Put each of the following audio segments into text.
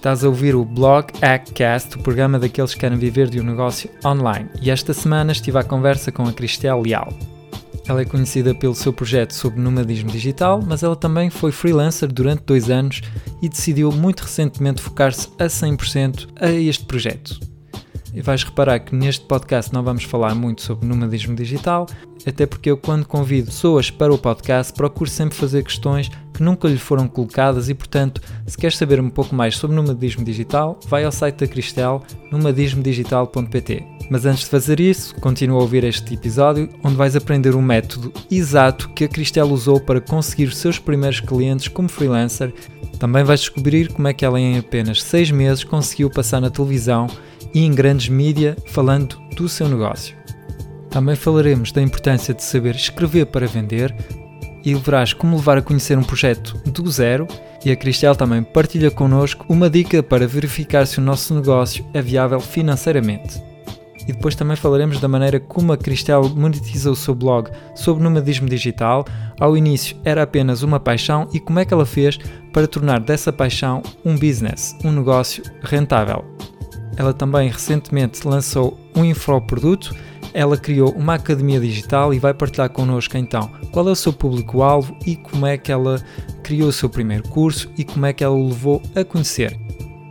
Estás a ouvir o Blog ActCast, o programa daqueles que querem viver de um negócio online. E esta semana estive à conversa com a Krystel Leal. Ela é conhecida pelo seu projeto sobre nomadismo digital, mas ela também foi freelancer durante 2 anos e decidiu muito recentemente focar-se a 100% a este projeto. E vais reparar que neste podcast não vamos falar muito sobre nomadismo digital, até porque eu, quando convido pessoas para o podcast, procuro sempre fazer questões que nunca lhe foram colocadas e, portanto, se queres saber um pouco mais sobre nomadismo digital, vai ao site da Krystel, nomadismodigital.pt. Mas antes de fazer isso, continua a ouvir este episódio, onde vais aprender o método exato que a Krystel usou para conseguir os seus primeiros clientes como freelancer. Também vais descobrir como é que ela em apenas 6 meses conseguiu passar na televisão e em grandes mídia falando do seu negócio. Também falaremos da importância de saber escrever para vender e verás como levar a conhecer um projeto do zero, e a Krystel também partilha connosco uma dica para verificar se o nosso negócio é viável financeiramente. E depois também falaremos da maneira como a Krystel monetiza o seu blog sobre nomadismo digital. Ao início era apenas uma paixão e como é que ela fez para tornar dessa paixão um business, um negócio rentável. Ela também recentemente lançou um infoproduto. Ela criou uma academia digital e vai partilhar connosco então qual é o seu público-alvo e como é que ela criou o seu primeiro curso e como é que ela o levou a conhecer.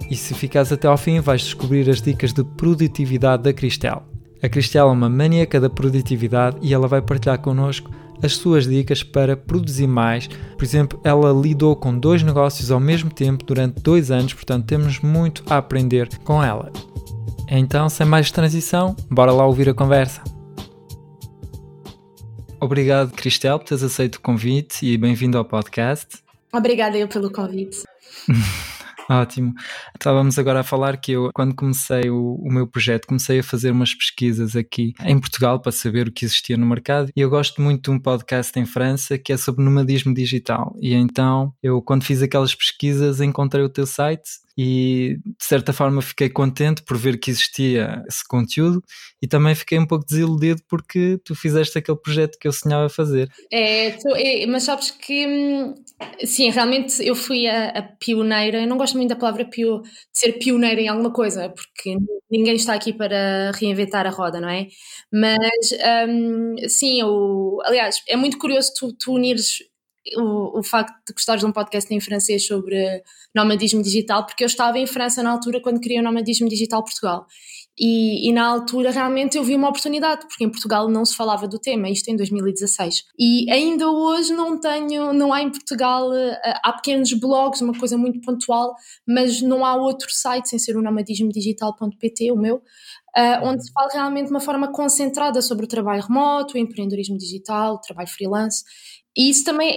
E se ficares até ao fim, vais descobrir as dicas de produtividade da Krystel. A Krystel é uma maníaca da produtividade e ela vai partilhar connosco as suas dicas para produzir mais. Por exemplo, ela lidou com 2 negócios ao mesmo tempo durante 2 anos, portanto temos muito a aprender com ela. Então, sem mais transição, bora lá ouvir a conversa. Obrigado, Krystel, por teres aceito o convite e bem-vindo ao podcast. Obrigada eu pelo convite. Ótimo. Estávamos agora a falar que eu, quando comecei o meu projeto, comecei a fazer umas pesquisas aqui em Portugal para saber o que existia no mercado, e eu gosto muito de um podcast em França que é sobre nomadismo digital, e então eu, quando fiz aquelas pesquisas, encontrei o teu site e de certa forma fiquei contente por ver que existia esse conteúdo, e também fiquei um pouco desiludido porque tu fizeste aquele projeto que eu sonhava fazer. Mas sabes que sim, realmente eu fui a pioneira. Eu não gosto muito da palavra de ser pioneira em alguma coisa, porque ninguém está aqui para reinventar a roda, não é? Mas sim, aliás, é muito curioso tu unires o facto de gostares de um podcast em francês sobre nomadismo digital, porque eu estava em França na altura quando criei o Nomadismo Digital Portugal, e na altura realmente eu vi uma oportunidade, porque em Portugal não se falava do tema, isto em 2016, e ainda hoje não há em Portugal, há pequenos blogs, uma coisa muito pontual, mas não há outro site sem ser o nomadismodigital.pt, o meu, onde se fala realmente de uma forma concentrada sobre o trabalho remoto, o empreendedorismo digital, o trabalho freelance. E isso também,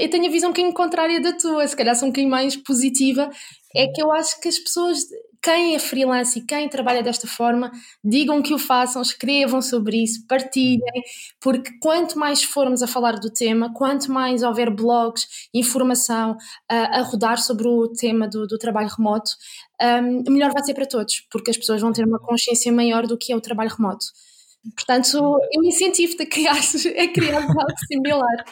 eu tenho a visão um bocadinho contrária da tua, se calhar sou um bocadinho mais positiva, é que eu acho que as pessoas, quem é freelance e quem trabalha desta forma, digam que o façam, escrevam sobre isso, partilhem, porque quanto mais formos a falar do tema, quanto mais houver blogs, informação a rodar sobre o tema do trabalho remoto, melhor vai ser para todos, porque as pessoas vão ter uma consciência maior do que é o trabalho remoto. Portanto, eu incentivo-te a criar algo similar.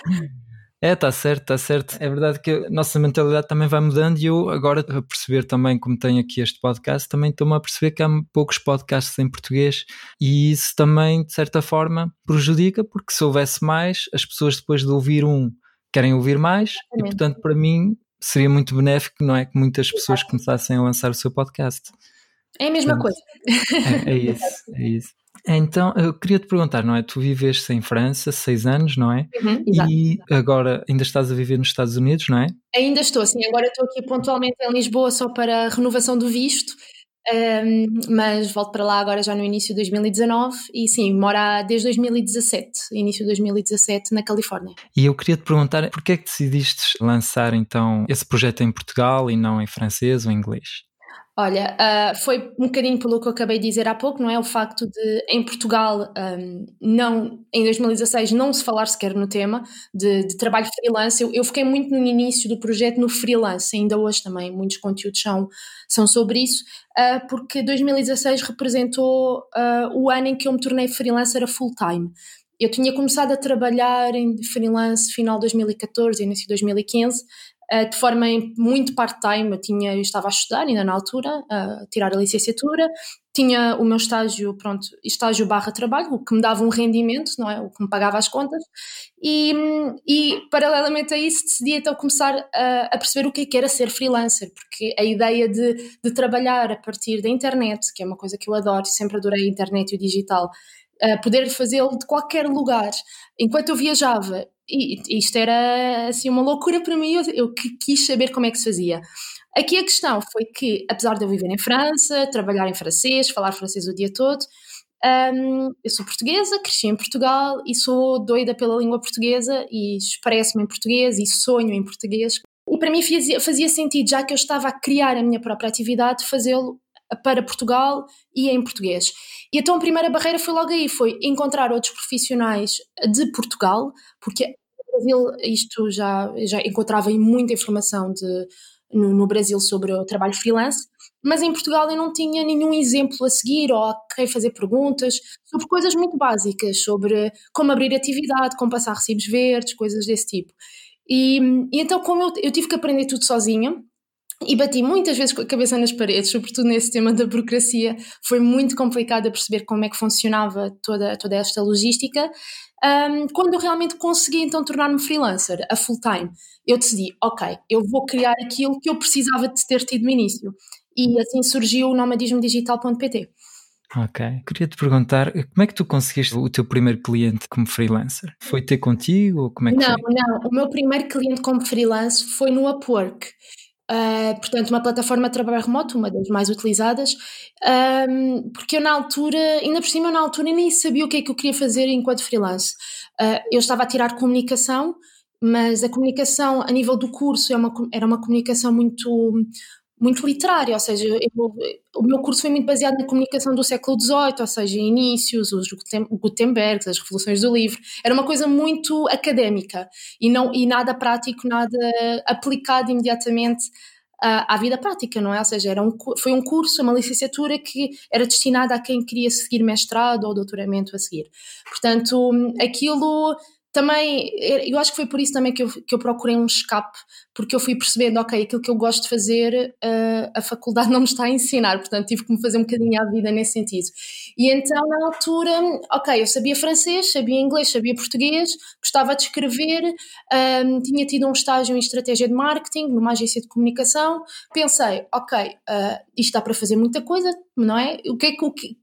Está certo. É verdade que a nossa mentalidade também vai mudando, e eu agora, a perceber também, como tenho aqui este podcast, também estou-me a perceber que há poucos podcasts em português, e isso também, de certa forma, prejudica, porque se houvesse mais, as pessoas depois de ouvir um querem ouvir mais. Exatamente. E portanto, para mim, seria muito benéfico, não é, que muitas pessoas começassem a lançar o seu podcast. É a mesma coisa. É isso. Então, eu queria te perguntar, não é? Tu viveste em França 6 anos, não é? Exato. E agora ainda estás a viver nos Estados Unidos, não é? Ainda estou, sim. Agora estou aqui pontualmente em Lisboa só para a renovação do visto, mas volto para lá agora já no início de 2019, e sim, moro desde 2017, início de 2017, na Califórnia. E eu queria te perguntar, porquê é que decidiste lançar então esse projeto em Portugal e não em francês ou em inglês? Olha, foi um bocadinho pelo que eu acabei de dizer há pouco, não é? O facto de, em Portugal, em 2016, não se falar sequer no tema de trabalho freelance. Eu fiquei muito no início do projeto no freelance, ainda hoje também, muitos conteúdos são sobre isso, porque 2016 representou o ano em que eu me tornei freelancer a full-time. Eu tinha começado a trabalhar em freelance final de 2014, início de 2015, de forma muito part-time. Eu estava a estudar ainda na altura, a tirar a licenciatura, tinha o meu estágio, pronto, estágio/trabalho, o que me dava um rendimento, não é? O que me pagava as contas, e paralelamente a isso decidi então começar a perceber o que era ser freelancer, porque a ideia de trabalhar a partir da internet, que é uma coisa que eu adoro, sempre adorei a internet e o digital, poder fazê-lo de qualquer lugar, enquanto eu viajava, e isto era assim uma loucura para mim, eu quis saber como é que se fazia. Aqui a questão foi que, apesar de eu viver em França, trabalhar em francês, falar francês o dia todo, eu sou portuguesa, cresci em Portugal e sou doida pela língua portuguesa e expresso-me em português e sonho em português. E para mim fazia sentido, já que eu estava a criar a minha própria atividade, fazê-lo para Portugal e em português. E então a primeira barreira foi logo aí, foi encontrar outros profissionais de Portugal, porque no Brasil isto já encontrava muita informação no Brasil sobre o trabalho freelance, mas em Portugal eu não tinha nenhum exemplo a seguir ou a quem fazer perguntas sobre coisas muito básicas, sobre como abrir atividade, como passar recibos verdes, coisas desse tipo. E então como eu tive que aprender tudo sozinha e bati muitas vezes com a cabeça nas paredes, sobretudo nesse tema da burocracia, foi muito complicado a perceber como é que funcionava toda esta logística. Quando eu realmente consegui então tornar-me freelancer a full time, eu decidi, ok, eu vou criar aquilo que eu precisava de ter tido no início, e assim surgiu o nomadismodigital.pt. Ok, queria-te perguntar, como é que tu conseguiste o teu primeiro cliente como freelancer? Foi ter contigo ou como é que foi? Não, o meu primeiro cliente como freelancer foi no Upwork. Portanto, uma plataforma de trabalho remoto, uma das mais utilizadas, porque eu na altura, ainda por cima, nem sabia o que é que eu queria fazer enquanto freelance. Eu estava a tirar comunicação, mas a comunicação a nível do curso era uma comunicação muito, muito literária, ou seja, o meu curso foi muito baseado na comunicação do século XVIII, ou seja, inícios, os Gutenberg, as revoluções do livro, era uma coisa muito académica e nada prático, nada aplicado imediatamente à vida prática, não é? Ou seja, foi um curso, uma licenciatura que era destinada a quem queria seguir mestrado ou doutoramento a seguir. Portanto, aquilo... Também, eu acho que foi por isso também que eu procurei um escape, porque eu fui percebendo, ok, aquilo que eu gosto de fazer, a faculdade não me está a ensinar, portanto tive que me fazer um bocadinho à vida nesse sentido. E então na altura, ok, eu sabia francês, sabia inglês, sabia português, gostava de escrever, tinha tido um estágio em estratégia de marketing, numa agência de comunicação, pensei, ok, isto dá para fazer muita coisa, não é? O que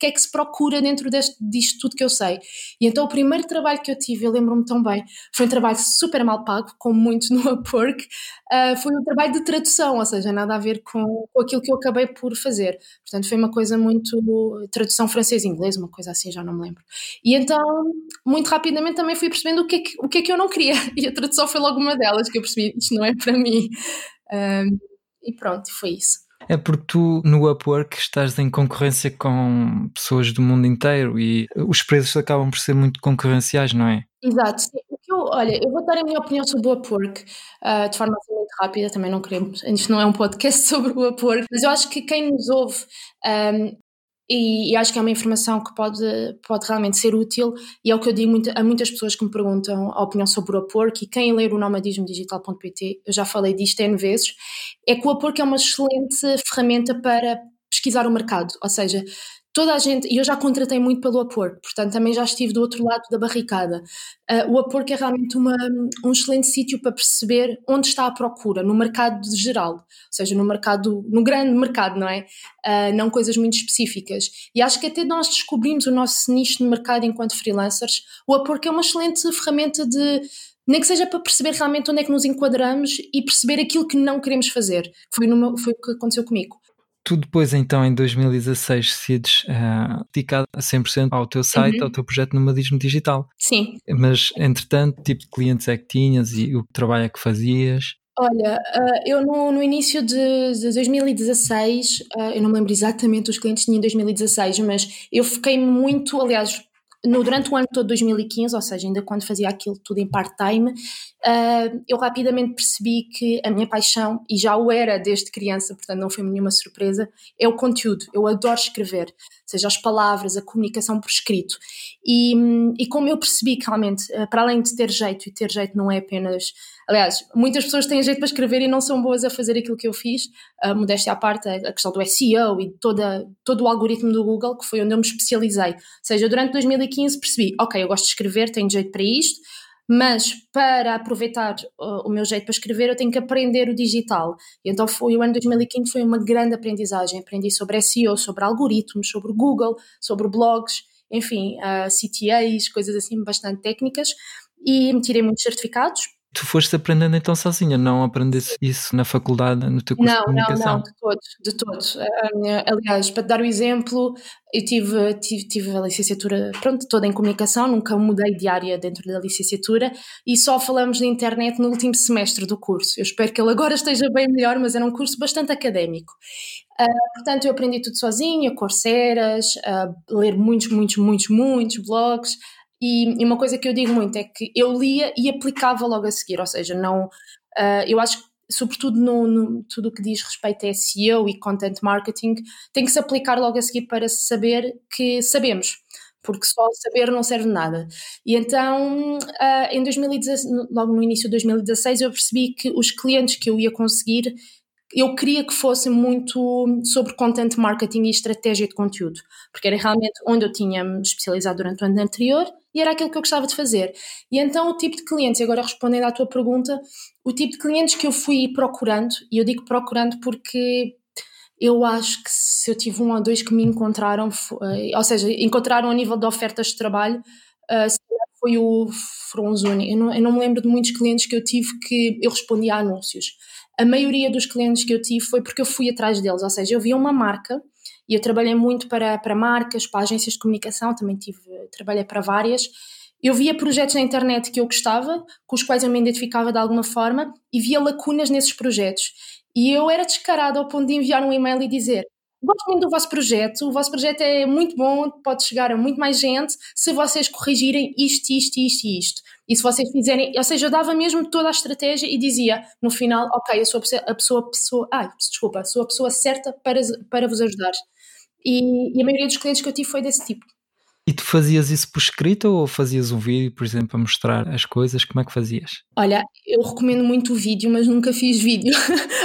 é que se procura dentro disto tudo que eu sei? E então o primeiro trabalho que eu tive, eu lembro-me tão bem, foi um trabalho super mal pago, como muitos no Upwork, foi um trabalho de tradução, ou seja, nada a ver com aquilo que eu acabei por fazer. Portanto, foi uma coisa muito... tradução francês-inglês, uma coisa assim, já não me lembro. E então, muito rapidamente também fui percebendo o que é que eu não queria, e a tradução foi logo uma delas, que eu percebi, isto não é para mim. E pronto, foi isso. É porque tu no Upwork estás em concorrência com pessoas do mundo inteiro e os preços acabam por ser muito concorrenciais, não é? Exato, sim. Eu vou dar a minha opinião sobre o Upwork de forma muito rápida, também não queremos, isto não é um podcast sobre o Upwork, mas eu acho que quem nos ouve, e acho que é uma informação que pode realmente ser útil, e é o que eu digo a muitas pessoas que me perguntam a opinião sobre o Upwork, e quem ler o nomadismodigital.pt, eu já falei disto N vezes, é que o Upwork é uma excelente ferramenta para pesquisar o mercado, ou seja, toda a gente, e eu já contratei muito pelo Upwork, portanto também já estive do outro lado da barricada. O Upwork é realmente um excelente sítio para perceber onde está a procura, no mercado geral, ou seja, no grande mercado, não é? Não coisas muito específicas. E acho que até nós descobrimos o nosso nicho no mercado enquanto freelancers. O Upwork é uma excelente ferramenta nem que seja para perceber realmente onde é que nos enquadramos e perceber aquilo que não queremos fazer, que foi o que aconteceu comigo. Tu depois então em 2016 decides dedicar a 100% ao teu site, ao teu projeto Nomadismo Digital. Sim. Mas entretanto, que tipo de clientes é que tinhas e o trabalho é que fazias? Olha, eu no início de 2016, eu não me lembro exatamente os clientes que tinha em 2016, mas eu foquei muito, aliás... Durante o ano todo de 2015, ou seja, ainda quando fazia aquilo tudo em part-time, eu rapidamente percebi que a minha paixão, e já o era desde criança, portanto não foi nenhuma surpresa, é o conteúdo. Eu adoro escrever, ou seja, as palavras, a comunicação por escrito. E como eu percebi que realmente, para além de ter jeito, e ter jeito não é apenas Aliás, muitas pessoas têm jeito para escrever e não são boas a fazer aquilo que eu fiz, modéstia à parte, a questão do SEO e todo o algoritmo do Google, que foi onde eu me especializei. Ou seja, durante 2015 percebi, ok, eu gosto de escrever, tenho jeito para isto, mas para aproveitar o meu jeito para escrever eu tenho que aprender o digital. E então o ano 2015 foi uma grande aprendizagem. Aprendi sobre SEO, sobre algoritmos, sobre Google, sobre blogs, enfim, CTAs, coisas assim bastante técnicas, e me tirei muitos certificados. Tu foste aprendendo então sozinha, não aprendeste isso na faculdade, no teu curso de comunicação? Não, de todos. Aliás, para te dar um exemplo, eu tive a licenciatura, pronto, toda em comunicação, nunca mudei de área dentro da licenciatura e só falamos de internet no último semestre do curso. Eu espero que ele agora esteja bem melhor, mas era um curso bastante académico. Portanto, eu aprendi tudo sozinha, Corseiras, ler muitos blogs. E uma coisa que eu digo muito é que eu lia e aplicava logo a seguir, ou seja, não, eu acho que sobretudo no tudo o que diz respeito a SEO e content marketing tem que se aplicar logo a seguir para saber que sabemos, porque só saber não serve de nada. E então, em 2016, logo no início de 2016, eu percebi que os clientes que eu ia conseguir, eu queria que fosse muito sobre content marketing e estratégia de conteúdo, porque era realmente onde eu tinha me especializado durante o ano anterior e era aquilo que eu gostava de fazer. E então o tipo de clientes, agora respondendo à tua pergunta, o tipo de clientes que eu fui procurando, e eu digo procurando porque eu acho que se eu tive um ou dois que me encontraram, ou seja, encontraram a nível de ofertas de trabalho, foram os únicos. Eu não me lembro de muitos clientes que eu tive que eu respondia a anúncios. A maioria dos clientes que eu tive foi porque eu fui atrás deles, ou seja, eu via uma marca e eu trabalhei muito para marcas, para agências de comunicação, também trabalhei para várias. Eu via projetos na internet que eu gostava, com os quais eu me identificava de alguma forma e via lacunas nesses projetos. E eu era descarada ao ponto de enviar um e-mail e dizer: gosto muito do vosso projeto, o vosso projeto é muito bom, pode chegar a muito mais gente se vocês corrigirem isto. E se vocês fizerem, ou seja, eu dava mesmo toda a estratégia e dizia no final, ok, eu sou sou a pessoa certa para vos ajudar. E a maioria dos clientes que eu tive foi desse tipo. E tu fazias isso por escrita ou fazias um vídeo, por exemplo, a mostrar as coisas? Como é que fazias? Olha, eu recomendo muito o vídeo, mas nunca fiz vídeo.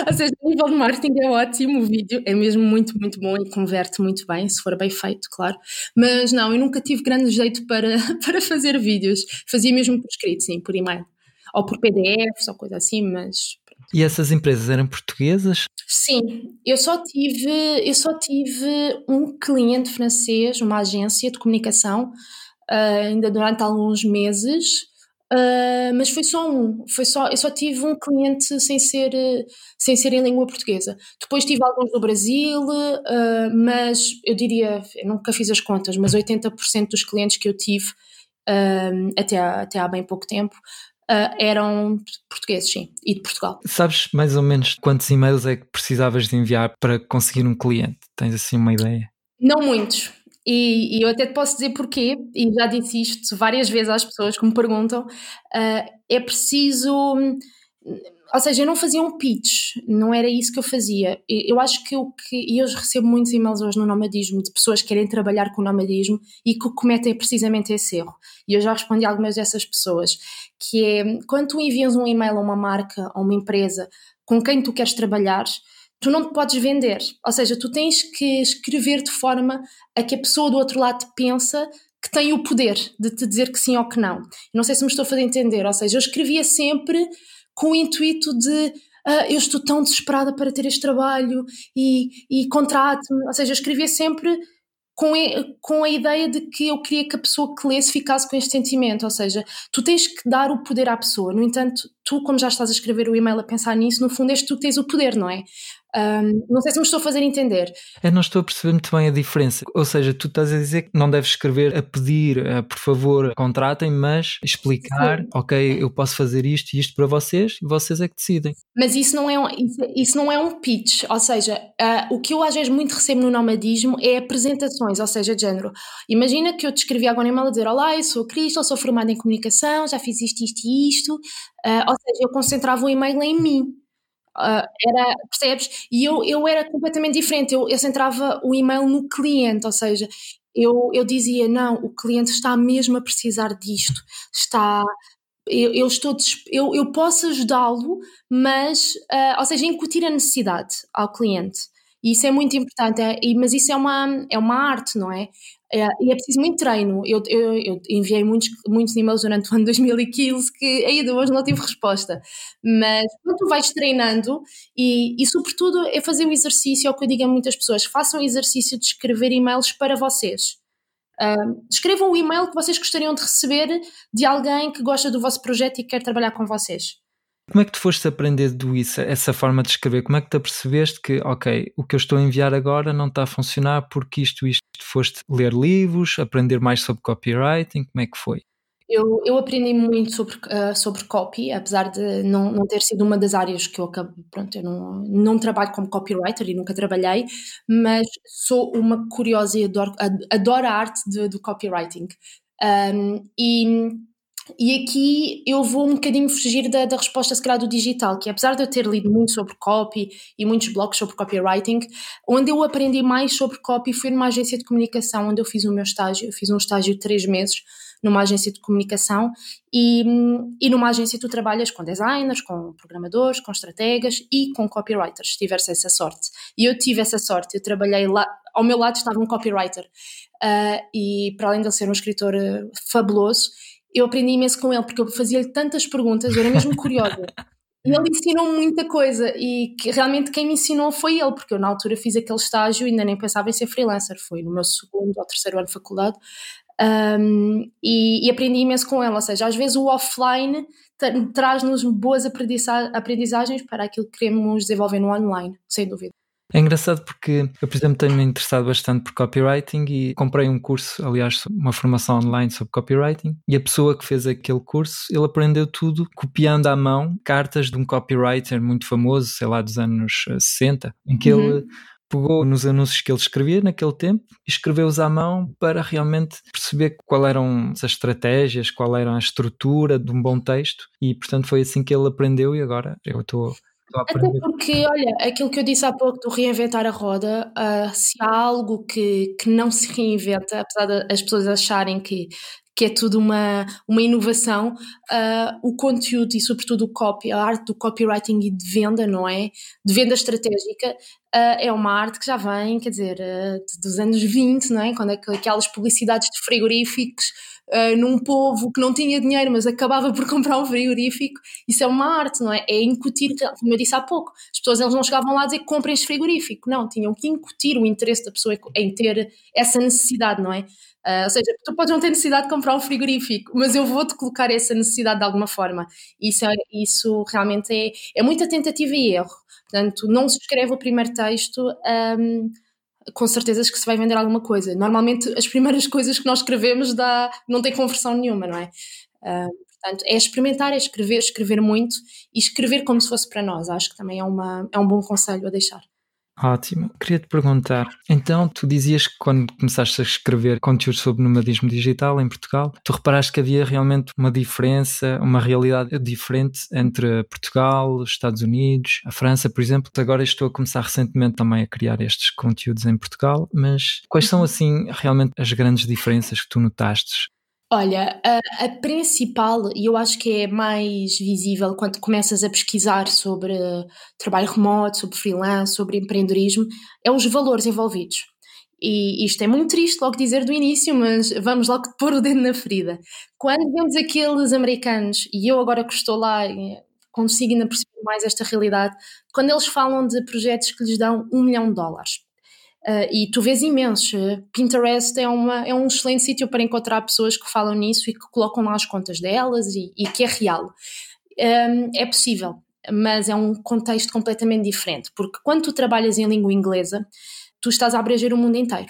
Ou seja, o nível de marketing é ótimo, o vídeo é mesmo muito bom e converte muito bem, se for bem feito, claro. Mas não, eu nunca tive grande jeito para fazer vídeos. Fazia mesmo por escrito, sim, por e-mail. Ou por PDFs, ou coisa assim, mas... E essas empresas eram portuguesas? Sim, eu só tive um cliente francês, uma agência de comunicação, ainda durante alguns meses, mas eu só tive um cliente sem ser em língua portuguesa. Depois tive alguns do Brasil, mas eu diria, eu nunca fiz as contas, mas 80% dos clientes que eu tive até há bem pouco tempo, eram portugueses, sim, e de Portugal. Sabes mais ou menos quantos e-mails é que precisavas de enviar para conseguir um cliente? Tens assim uma ideia? Não muitos, e eu até te posso dizer porquê, e já disse isto várias vezes às pessoas que me perguntam, é preciso, ou seja, eu não fazia um pitch, não era isso que eu fazia. Eu acho que eu recebo muitos e-mails hoje no nomadismo de pessoas que querem trabalhar com o nomadismo e que cometem precisamente esse erro. E eu já respondi a algumas dessas pessoas, que é, quando tu envias um e-mail a uma marca, a uma empresa, com quem tu queres trabalhar, tu não te podes vender. Ou seja, tu tens que escrever de forma a que a pessoa do outro lado pensa que tem o poder de te dizer que sim ou que não. Não sei se me estou a fazer entender, ou seja, eu escrevia sempre com o intuito de eu estou tão desesperada para ter este trabalho e contrate-me, ou seja, eu escrevia sempre com a ideia de que eu queria que a pessoa que lesse ficasse com este sentimento, ou seja, tu tens que dar o poder à pessoa. No entanto, tu, como já estás a escrever o e-mail a pensar nisso, no fundo és tu que tens o poder, não é? Não sei se me estou a fazer entender. Eu não estou a perceber muito bem a diferença, ou seja, tu estás a dizer que não deves escrever a pedir, por favor, contratem-me, mas explicar, sim, ok, eu posso fazer isto e isto para vocês, vocês é que decidem. Mas isso não é um pitch, ou seja, o que eu às vezes muito recebo no nomadismo é apresentações, ou seja, de género. Imagina que eu te escrevi agora em mail a dizer, olá, eu sou a Krystel, sou formada em comunicação, já fiz isto e isto, ou seja, eu concentrava o e-mail em mim. Era, percebes? E eu era completamente diferente, eu centrava o e-mail no cliente, ou seja, eu dizia, não, o cliente está mesmo a precisar disto, está, eu posso ajudá-lo, mas, ou seja, incutir a necessidade ao cliente. E isso é muito importante, mas isso é uma arte, não é? E é preciso muito treino. Eu enviei muitos e-mails durante o ano 2015 que ainda hoje não tive resposta. Mas quando tu vais treinando e sobretudo é fazer um exercício, é o que eu digo a muitas pessoas, façam o exercício de escrever e-mails para vocês. Escrevam um e-mail que vocês gostariam de receber de alguém que gosta do vosso projeto e que quer trabalhar com vocês. Como é que tu foste aprender do isso, essa forma de escrever? Como é que tu percebeste que, ok, o que eu estou a enviar agora não está a funcionar porque isto? Foste ler livros, aprender mais sobre copywriting? Como é que foi? Eu aprendi muito sobre copy, apesar de não ter sido uma das áreas que eu acabo, pronto, eu não trabalho como copywriter e nunca trabalhei, mas sou uma curiosa e adoro a arte do copywriting. E aqui eu vou um bocadinho fugir da resposta, se calhar, do digital, que apesar de eu ter lido muito sobre copy e muitos blogs sobre copywriting, onde eu aprendi mais sobre copy foi numa agência de comunicação, onde eu fiz o meu estágio. Eu fiz um estágio de 3 meses numa agência de comunicação e numa agência tu trabalhas com designers, com programadores, com estrategas e com copywriters, se tiveres essa sorte. E eu tive essa sorte, eu trabalhei lá, ao meu lado estava um copywriter e para além de ele ser um escritor fabuloso, eu aprendi imenso com ele, porque eu fazia-lhe tantas perguntas, eu era mesmo curiosa. E ele ensinou muita coisa, e realmente quem me ensinou foi ele, porque eu na altura fiz aquele estágio e ainda nem pensava em ser freelancer, foi no meu 2º ou 3º ano de faculdade, e aprendi imenso com ele, ou seja, às vezes o offline traz-nos boas aprendizagens para aquilo que queremos desenvolver no online, sem dúvida. É engraçado porque eu, por exemplo, tenho-me interessado bastante por copywriting e comprei um curso, aliás, uma formação online sobre copywriting, e a pessoa que fez aquele curso, ele aprendeu tudo copiando à mão cartas de um copywriter muito famoso, sei lá, dos anos 60, em que ele pegou nos anúncios que ele escrevia naquele tempo e escreveu-os à mão para realmente perceber qual eram as estratégias, qual era a estrutura de um bom texto, e portanto foi assim que ele aprendeu, e agora eu estou... Até porque, olha, aquilo que eu disse há pouco do reinventar a roda, se há algo que não se reinventa, apesar de as pessoas acharem que é tudo uma inovação, o conteúdo e sobretudo a arte do copywriting e de venda, não é? De venda estratégica, é uma arte que já vem, quer dizer, dos anos 20, não é? Quando aquelas publicidades de frigoríficos, num povo que não tinha dinheiro mas acabava por comprar um frigorífico. Isso é uma arte, não é? É incutir, como eu disse há pouco, as pessoas, eles não chegavam lá a dizer que comprem este frigorífico, não, tinham que incutir o interesse da pessoa em ter essa necessidade, não é? Ou seja, tu podes não ter necessidade de comprar um frigorífico, mas eu vou-te colocar essa necessidade de alguma forma. Isso realmente é muita tentativa e erro. Portanto, não se escreve o primeiro texto com certezas que se vai vender alguma coisa. Normalmente as primeiras coisas que nós escrevemos não tem conversão nenhuma, não é? Portanto, é experimentar, é escrever muito e escrever como se fosse para nós. Acho que também é um bom conselho a deixar. Ótimo. Queria-te perguntar, então tu dizias que quando começaste a escrever conteúdos sobre nomadismo digital em Portugal, tu reparaste que havia realmente uma diferença, uma realidade diferente entre Portugal, os Estados Unidos, a França, por exemplo. Agora estou a começar recentemente também a criar estes conteúdos em Portugal, mas quais são assim realmente as grandes diferenças que tu notaste? Olha, a principal, e eu acho que é mais visível quando começas a pesquisar sobre trabalho remoto, sobre freelance, sobre empreendedorismo, é os valores envolvidos. E isto é muito triste logo dizer do início, mas vamos logo pôr o dedo na ferida. Quando vemos aqueles americanos, e eu agora que estou lá consigo ainda perceber mais esta realidade, quando eles falam de projetos que lhes dão $1 milhão, e tu vês imensos. Pinterest é um excelente sítio para encontrar pessoas que falam nisso e que colocam lá as contas delas e que é real. É possível, mas é um contexto completamente diferente, porque quando tu trabalhas em língua inglesa, tu estás a abranger o mundo inteiro,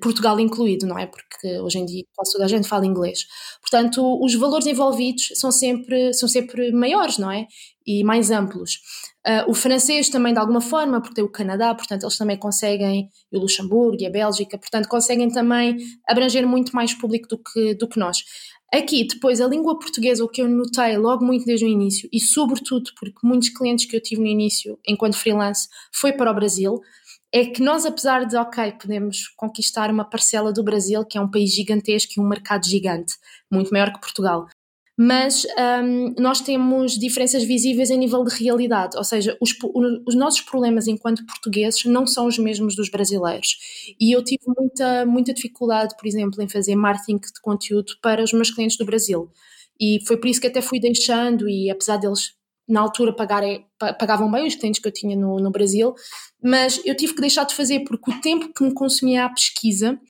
Portugal incluído, não é? Porque hoje em dia quase toda a gente fala inglês. Portanto, os valores envolvidos são sempre maiores, não é? E mais amplos. O francês também de alguma forma, porque tem o Canadá, portanto eles também conseguem, e o Luxemburgo e a Bélgica, portanto conseguem também abranger muito mais público do que nós. Aqui depois a língua portuguesa, o que eu notei logo muito desde o início, e sobretudo porque muitos clientes que eu tive no início enquanto freelance foi para o Brasil, é que nós, apesar de, ok, podemos conquistar uma parcela do Brasil, que é um país gigantesco e um mercado gigante, muito maior que Portugal, mas nós temos diferenças visíveis em nível de realidade, ou seja, os nossos problemas enquanto portugueses não são os mesmos dos brasileiros, e eu tive muita dificuldade, por exemplo, em fazer marketing de conteúdo para os meus clientes do Brasil, e foi por isso que até fui deixando, e apesar deles na altura pagavam bem os clientes que eu tinha no Brasil, mas eu tive que deixar de fazer porque o tempo que me consumia à pesquisa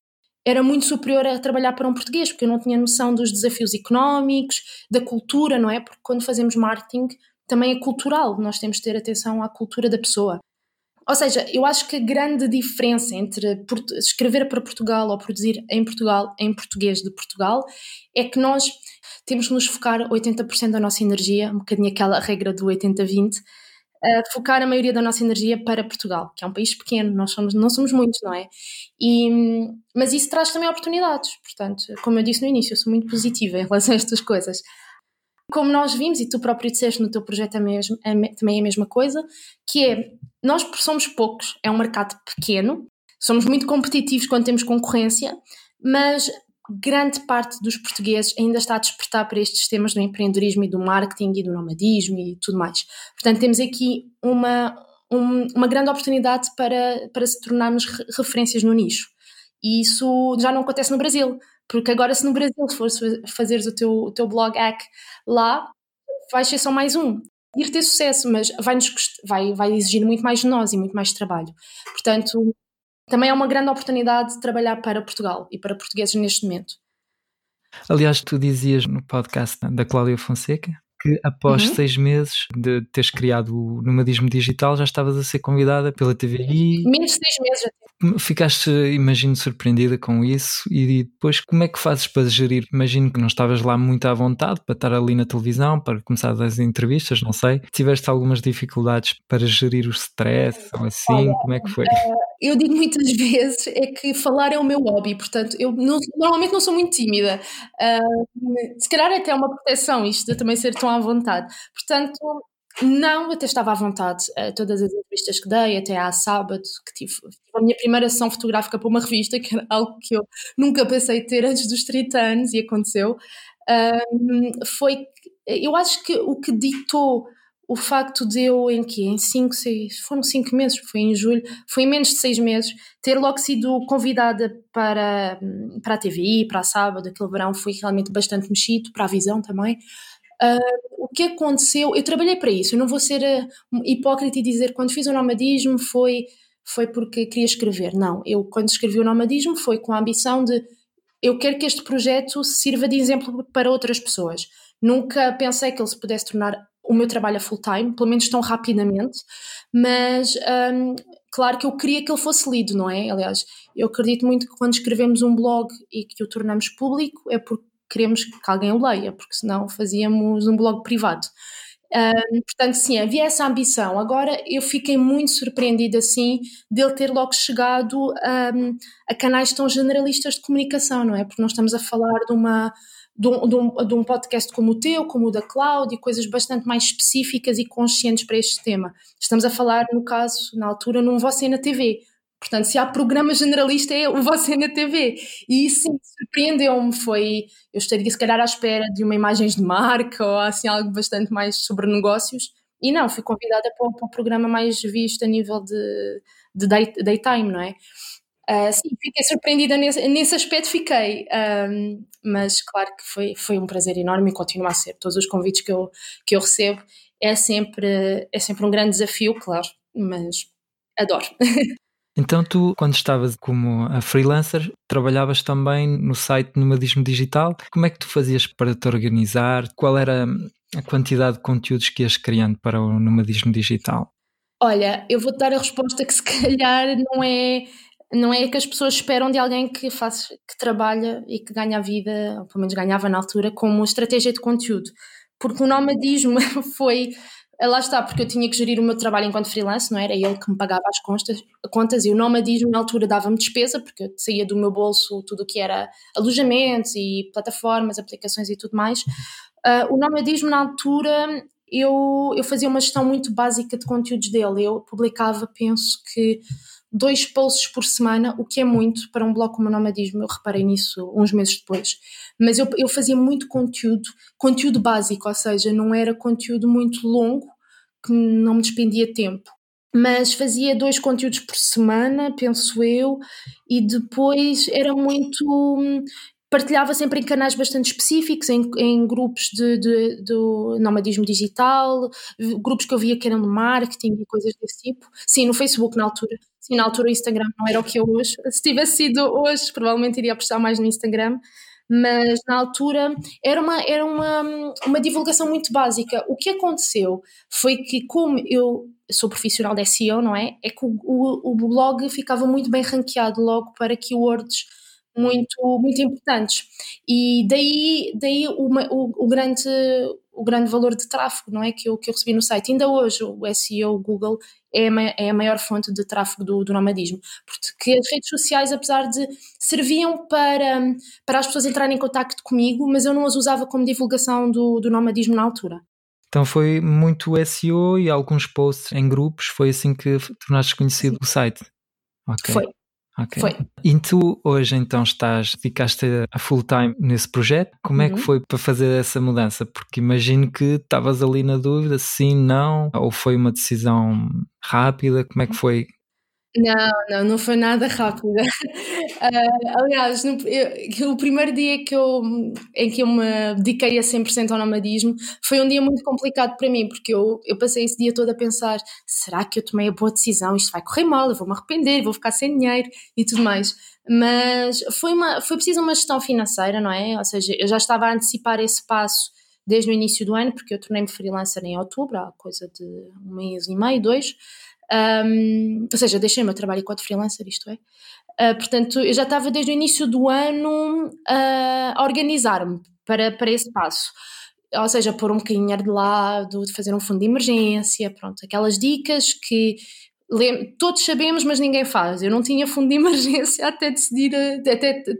era muito superior a trabalhar para um português, porque eu não tinha noção dos desafios económicos, da cultura, não é? Porque quando fazemos marketing também é cultural, nós temos de ter atenção à cultura da pessoa. Ou seja, eu acho que a grande diferença entre escrever para Portugal ou produzir em Portugal, em português de Portugal, é que nós temos que nos focar 80% da nossa energia, um bocadinho aquela regra do 80-20, focar a maioria da nossa energia para Portugal, que é um país pequeno, não somos muitos, não é? Mas isso traz também oportunidades, portanto, como eu disse no início, eu sou muito positiva em relação a estas coisas. Como nós vimos, e tu próprio disseste no teu projeto também a mesma coisa, que é, nós somos poucos, é um mercado pequeno, somos muito competitivos quando temos concorrência, mas grande parte dos portugueses ainda está a despertar para estes temas do empreendedorismo e do marketing e do nomadismo e tudo mais. Portanto, temos aqui uma grande oportunidade para se tornarmos referências no nicho. E isso já não acontece no Brasil, porque agora se no Brasil fores fazeres o teu blog hack lá, vais ser só mais um. Ir ter sucesso, mas vai exigir muito mais de nós e muito mais trabalho. Portanto, também é uma grande oportunidade de trabalhar para Portugal e para portugueses neste momento. Aliás, tu dizias no podcast da Cláudia Fonseca que após 6 meses de teres criado o Nomadismo Digital já estavas a ser convidada pela TVI. Menos de 6 meses. Ficaste, imagino, surpreendida com isso, e depois como é que fazes para gerir? Imagino que não estavas lá muito à vontade para estar ali na televisão, para começar as entrevistas, não sei. Tiveste algumas dificuldades para gerir o stress ou assim? Olha, como é que foi? Eu digo muitas vezes é que falar é o meu hobby, portanto, eu normalmente não sou muito tímida. Se calhar até é uma proteção isto de também ser tão à vontade. Portanto, não, até estava à vontade. Todas as entrevistas que dei, até à Sábado, que tive a minha primeira sessão fotográfica para uma revista, que era algo que eu nunca pensei ter antes dos 30 anos e aconteceu. Foi, eu acho que o que ditou o facto de eu, foram 5 meses, foi em julho, foi em menos de 6 meses, ter logo sido convidada para a TVI, para a Sábado, aquele verão foi realmente bastante mexido, para a Visão também. O que aconteceu, eu trabalhei para isso, eu não vou ser hipócrita e dizer quando fiz o nomadismo foi porque queria escrever, não, eu quando escrevi o nomadismo foi com a ambição de eu quero que este projeto sirva de exemplo para outras pessoas, nunca pensei que ele se pudesse tornar o meu trabalho a full time, pelo menos tão rapidamente, mas claro que eu queria que ele fosse lido, não é? Aliás, eu acredito muito que quando escrevemos um blog e que o tornamos público é porque queremos que alguém o leia, porque senão fazíamos um blog privado. Portanto, sim, havia essa ambição. Agora, eu fiquei muito surpreendida, assim, de ele ter logo chegado a canais tão generalistas de comunicação, não é? Porque nós estamos a falar de um podcast como o teu, como o da Cláudia, coisas bastante mais específicas e conscientes para este tema. Estamos a falar, no caso, na altura, num Você na TV. Portanto, se há programa generalista é o Você na TV, e isso surpreendeu-me, eu estaria se calhar à espera de uma imagem de marca ou assim algo bastante mais sobre negócios, e não, fui convidada para o programa mais visto a nível de daytime, não é? Sim, fiquei surpreendida nesse aspecto, fiquei, mas claro que foi um prazer enorme e continua a ser, todos os convites que eu recebo é sempre um grande desafio, claro, mas adoro. Então tu, quando estavas como a freelancer, trabalhavas também no site Nomadismo Digital. Como é que tu fazias para te organizar? Qual era a quantidade de conteúdos que ias criando para o Nomadismo Digital? Olha, eu vou-te dar a resposta que se calhar não é que as pessoas esperam de alguém que trabalha e que ganha a vida, ou pelo menos ganhava na altura, como estratégia de conteúdo. Porque o nomadismo foi... Lá está, porque eu tinha que gerir o meu trabalho enquanto freelance, não era ele que me pagava as contas, e o nomadismo na altura dava-me despesa, porque eu saía do meu bolso tudo o que era alojamentos e plataformas, aplicações e tudo mais. O nomadismo na altura eu fazia uma gestão muito básica de conteúdos dele. Eu publicava, penso que 2 posts por semana, o que é muito para um blog como o Nomadismo. Eu reparei nisso uns meses depois, mas eu fazia muito conteúdo básico, ou seja, não era conteúdo muito longo, que não me despendia tempo, mas fazia 2 conteúdos por semana, penso eu, e depois era muito... Partilhava sempre em canais bastante específicos, em grupos do nomadismo digital, grupos que eu via que eram de marketing e coisas desse tipo. Sim, no Facebook na altura. Sim, na altura o Instagram não era o que é hoje. Se tivesse sido hoje, provavelmente iria postar mais no Instagram. Mas na altura era uma divulgação muito básica. O que aconteceu foi que, como eu sou profissional de SEO, não é? É que o blog ficava muito bem ranqueado logo para keywords muito, muito importantes, e daí o grande valor de tráfego, não é, que eu recebi no site. Ainda hoje o SEO, o Google é a maior fonte de tráfego do nomadismo, porque as redes sociais, apesar de serviam para as pessoas entrarem em contacto comigo, mas eu não as usava como divulgação do nomadismo na altura. Então foi muito SEO e alguns posts em grupos, foi assim que tornaste conhecido. Sim. O site. Okay. Foi. Okay. Foi. E tu hoje então ficaste a full time nesse projeto. Como é que foi para fazer essa mudança? Porque imagino que estavas ali na dúvida, sim, não, ou foi uma decisão rápida, como é que foi? Não foi nada rápida. Aliás, o primeiro dia em que eu me dediquei a 100% ao nomadismo foi um dia muito complicado para mim, porque eu passei esse dia todo a pensar: será que eu tomei a boa decisão? Isto vai correr mal, eu vou-me arrepender, vou ficar sem dinheiro e tudo mais. Mas foi preciso uma gestão financeira, não é? Ou seja, eu já estava a antecipar esse passo desde o início do ano, porque eu tornei-me freelancer em outubro, há coisa de um mês e meio, 2. Ou seja, deixei o meu trabalho enquanto freelancer, isto é, portanto eu já estava desde o início do ano a organizar-me para esse passo, ou seja, pôr um bocadinho de lado, de fazer um fundo de emergência, pronto, aquelas dicas que todos sabemos mas ninguém faz. Eu não tinha fundo de emergência até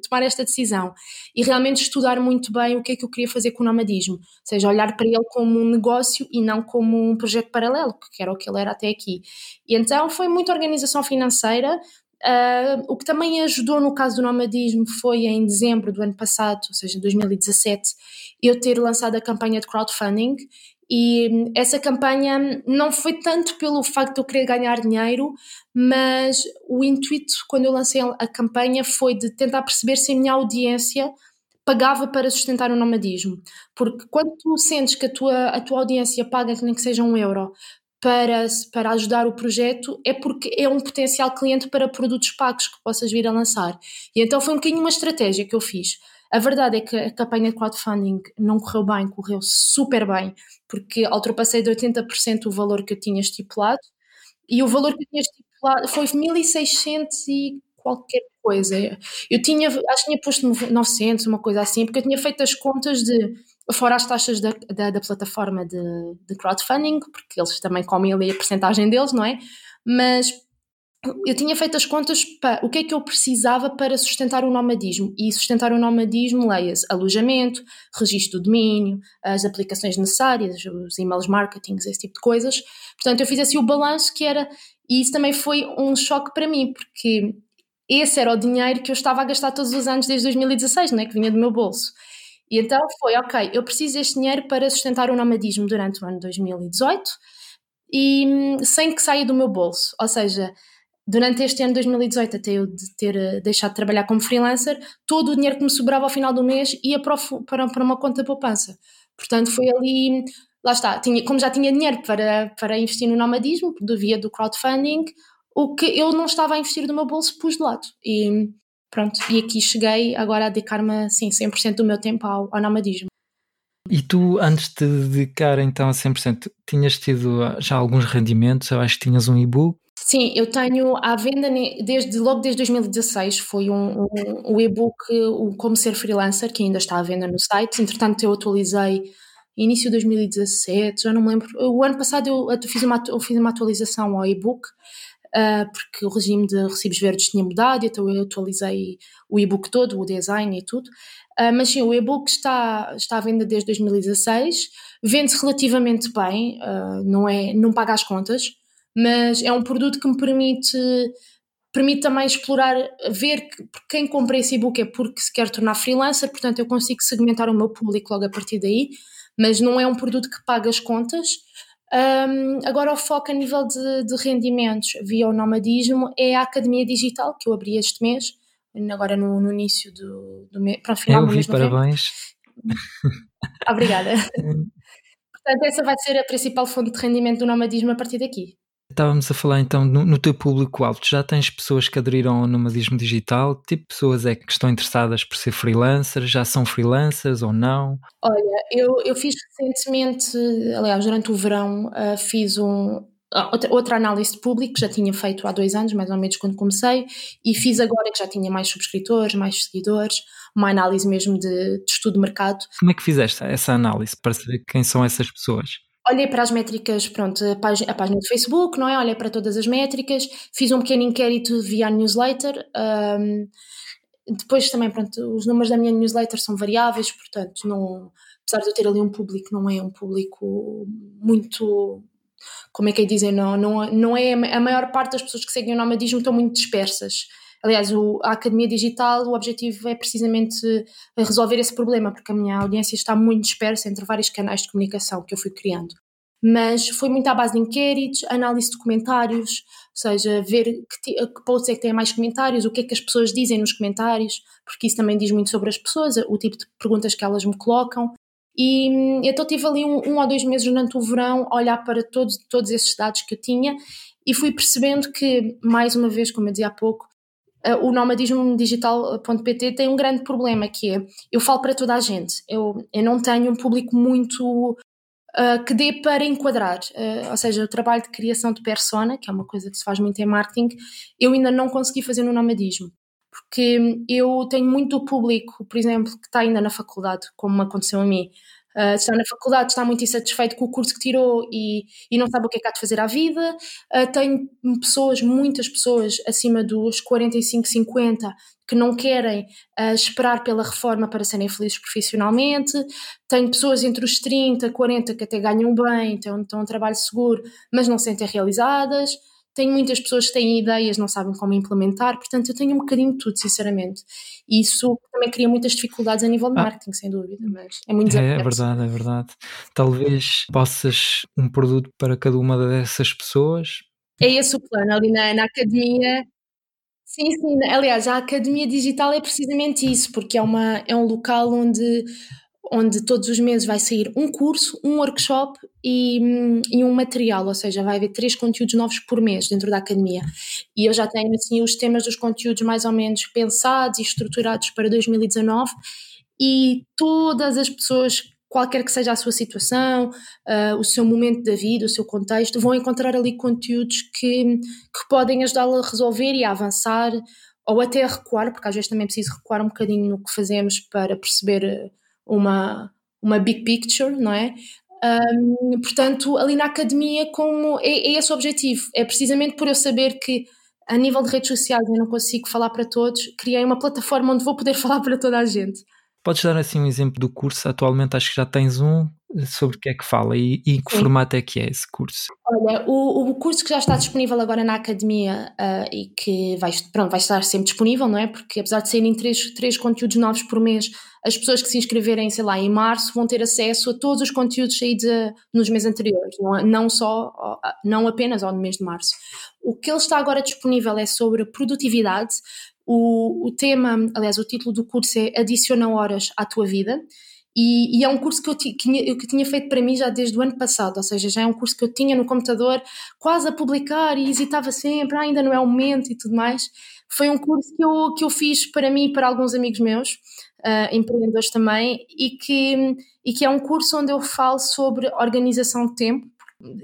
tomar esta decisão, e realmente estudar muito bem o que é que eu queria fazer com o nomadismo, ou seja, olhar para ele como um negócio e não como um projeto paralelo, que era o que ele era até aqui. E então foi muita organização financeira. O que também ajudou no caso do nomadismo foi em dezembro do ano passado, ou seja, 2017, eu ter lançado a campanha de crowdfunding. E essa campanha não foi tanto pelo facto de eu querer ganhar dinheiro, mas o intuito quando eu lancei a campanha foi de tentar perceber se a minha audiência pagava para sustentar o nomadismo, porque quando tu sentes que a tua audiência paga, que nem que seja €1, para ajudar o projeto, é porque é um potencial cliente para produtos pagos que possas vir a lançar. E então foi um bocadinho uma estratégia que eu fiz. A verdade é que a campanha de crowdfunding não correu bem, correu super bem, porque ultrapassei de 80% o valor que eu tinha estipulado, e o valor que eu tinha estipulado foi 1.600 e qualquer coisa. Eu acho que tinha posto 900, uma coisa assim, porque eu tinha feito as contas de, fora as taxas da plataforma de crowdfunding, porque eles também comem ali a percentagem deles, não é? Mas... eu tinha feito as contas para o que é que eu precisava para sustentar o nomadismo, e sustentar o nomadismo, leia-se, alojamento, registro do domínio, as aplicações necessárias, os e-mails marketing, esse tipo de coisas. Portanto, eu fiz assim o balanço que era, e isso também foi um choque para mim, porque esse era o dinheiro que eu estava a gastar todos os anos desde 2016, não é? Que vinha do meu bolso. E então foi, ok, eu preciso deste dinheiro para sustentar o nomadismo durante o ano 2018, e sem que saia do meu bolso, ou seja... durante este ano de 2018, até eu ter deixado de trabalhar como freelancer, todo o dinheiro que me sobrava ao final do mês ia para uma conta de poupança. Portanto, foi ali, lá está, como já tinha dinheiro para investir no nomadismo, via do crowdfunding, o que eu não estava a investir do meu bolso pus de lado. E pronto, e aqui cheguei agora a dedicar-me assim, 100% do meu tempo ao nomadismo. E tu, antes de dedicar então a 100%, tinhas tido já alguns rendimentos? Eu acho que tinhas um e-book. Sim, eu tenho à venda logo desde 2016, foi um e-book, Como Ser Freelancer, que ainda está à venda no site. Entretanto, eu atualizei início de 2017, já não me lembro. O ano passado eu fiz uma atualização ao e-book, porque o regime de recibos verdes tinha mudado, então eu atualizei o e-book todo, o design e tudo. Mas sim, o e-book está à venda desde 2016, vende-se relativamente bem, não paga as contas, mas é um produto que me permite também explorar, ver que quem compra esse e-book é porque se quer tornar freelancer, portanto eu consigo segmentar o meu público logo a partir daí, mas não é um produto que paga as contas. Agora o foco a nível de rendimentos via o nomadismo é a Academia Digital, que eu abri este mês, agora no início do mês, para o final do mês. Parabéns. Obrigada. Portanto, essa vai ser a principal fonte de rendimento do nomadismo a partir daqui. Estávamos a falar então no teu público-alvo. Já tens pessoas que aderiram ao nomadismo digital? Que tipo de pessoas é que estão interessadas por ser freelancers? Já são freelancers ou não? Olha, eu fiz recentemente, aliás, durante o verão, fiz outra análise de público que já tinha feito há 2 anos, mais ou menos, quando comecei, e fiz agora que já tinha mais subscritores, mais seguidores, uma análise mesmo de estudo de mercado. Como é que fizeste essa análise para saber quem são essas pessoas? Olhei para as métricas, pronto, a página do Facebook, não é? Olhei para todas as métricas, fiz um pequeno inquérito via newsletter, depois também, pronto, os números da minha newsletter são variáveis, portanto, não, apesar de eu ter ali um público, não é um público muito, como é que é dizer, não é, a maior parte das pessoas que seguem o nomadismo estão muito dispersas. Aliás, a Academia Digital, o objetivo é precisamente resolver esse problema, porque a minha audiência está muito dispersa entre vários canais de comunicação que eu fui criando. Mas foi muito à base de inquéritos, análise de comentários, ou seja, ver que posts é que têm mais comentários, o que é que as pessoas dizem nos comentários, porque isso também diz muito sobre as pessoas, o tipo de perguntas que elas me colocam. E então tive ali um ou dois meses durante o verão a olhar para todos esses dados que eu tinha e fui percebendo que, mais uma vez, como eu dizia há pouco, o nomadismodigital.pt tem um grande problema, que é, eu falo para toda a gente, eu não tenho um público muito que dê para enquadrar, ou seja, o trabalho de criação de persona, que é uma coisa que se faz muito em marketing, eu ainda não consegui fazer no nomadismo, porque eu tenho muito público, por exemplo, que está ainda na faculdade, como aconteceu a mim, está na faculdade, está muito insatisfeito com o curso que tirou e não sabe o que é que há de fazer à vida. Tem pessoas, muitas pessoas acima dos 45, 50 que não querem esperar pela reforma para serem felizes profissionalmente. Tem pessoas entre os 30, 40 que até ganham bem, têm um trabalho seguro, mas não se sentem realizadas. Tem muitas pessoas que têm ideias, não sabem como implementar, portanto eu tenho um bocadinho de tudo, sinceramente. E isso também cria muitas dificuldades a nível de marketing, sem dúvida, mas é muito desafiante. É verdade, é verdade. Talvez possas um produto para cada uma dessas pessoas? É esse o plano, ali na academia. Sim, aliás, a Academia Digital é precisamente isso, porque é um local onde todos os meses vai sair um curso, um workshop e um material, ou seja, vai haver 3 conteúdos novos por mês dentro da academia. E eu já tenho assim os temas dos conteúdos mais ou menos pensados e estruturados para 2019 e todas as pessoas, qualquer que seja a sua situação, o seu momento da vida, o seu contexto, vão encontrar ali conteúdos que podem ajudá-la a resolver e a avançar ou até a recuar, porque às vezes também preciso recuar um bocadinho no que fazemos para perceber uma big picture, não é? Portanto, ali na academia, como é esse o objetivo, é precisamente por eu saber que a nível de redes sociais eu não consigo falar para todos, criei uma plataforma onde vou poder falar para toda a gente. Podes dar assim um exemplo do curso? Atualmente acho que já tens um, sobre o que é que fala e que formato é que é esse curso? Olha, o curso que já está disponível agora na academia e que vai estar sempre disponível, não é? Porque apesar de serem 3 conteúdos novos por mês, as pessoas que se inscreverem, sei lá, em março vão ter acesso a todos os conteúdos saídos nos meses anteriores, não apenas ao mês de março. O que ele está agora disponível é sobre produtividade. O tema, aliás, o título do curso é Adiciona Horas à Tua Vida. E é um curso que eu tinha feito para mim já desde o ano passado, ou seja, já é um curso que eu tinha no computador quase a publicar e hesitava sempre, ainda não é o momento e tudo mais. Foi um curso que eu fiz para mim e para alguns amigos meus, empreendedores também, e que é um curso onde eu falo sobre organização de tempo.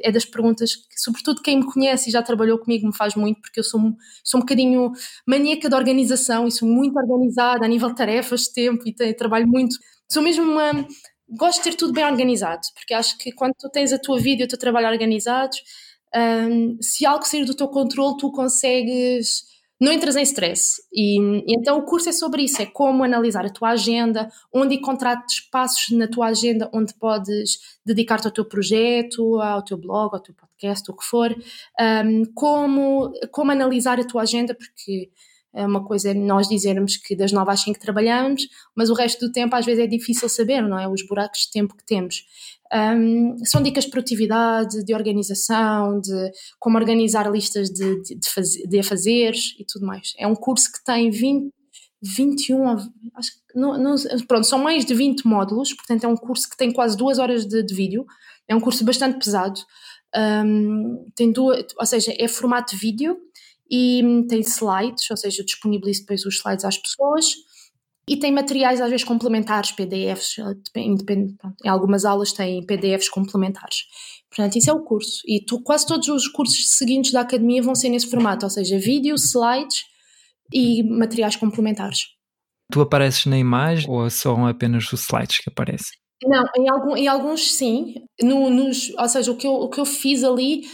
É das perguntas que, sobretudo quem me conhece e já trabalhou comigo, me faz muito, porque eu sou um bocadinho maníaca de organização e sou muito organizada a nível de tarefas, de tempo e trabalho muito. Sou mesmo gosto de ter tudo bem organizado, porque acho que quando tu tens a tua vida e o teu trabalho organizados, se algo sair do teu controle, tu consegues... Não entras em stress. E então o curso é sobre isso, é como analisar a tua agenda, onde encontrar espaços na tua agenda onde podes dedicar-te ao teu projeto, ao teu blog, ao teu podcast, o que for, como analisar a tua agenda, porque é uma coisa nós dizermos que das 9 às 5 trabalhamos, mas o resto do tempo às vezes é difícil saber, não é? Os buracos de tempo que temos. São dicas de produtividade, de organização, de como organizar listas de afazeres e tudo mais. É um curso que tem 21, acho que não, pronto, são mais de 20 módulos, portanto é um curso que tem quase 2 horas de vídeo, é um curso bastante pesado, tem duas, ou seja, é formato vídeo e tem slides, ou seja, eu disponibilizo depois os slides às pessoas. E tem materiais às vezes complementares, PDFs, em algumas aulas tem PDFs complementares. Portanto, isso é o curso. E quase todos os cursos seguintes da academia vão ser nesse formato, ou seja, vídeo, slides e materiais complementares. Tu apareces na imagem ou são apenas os slides que aparecem? Não, em alguns sim. Ou seja, o que eu fiz ali...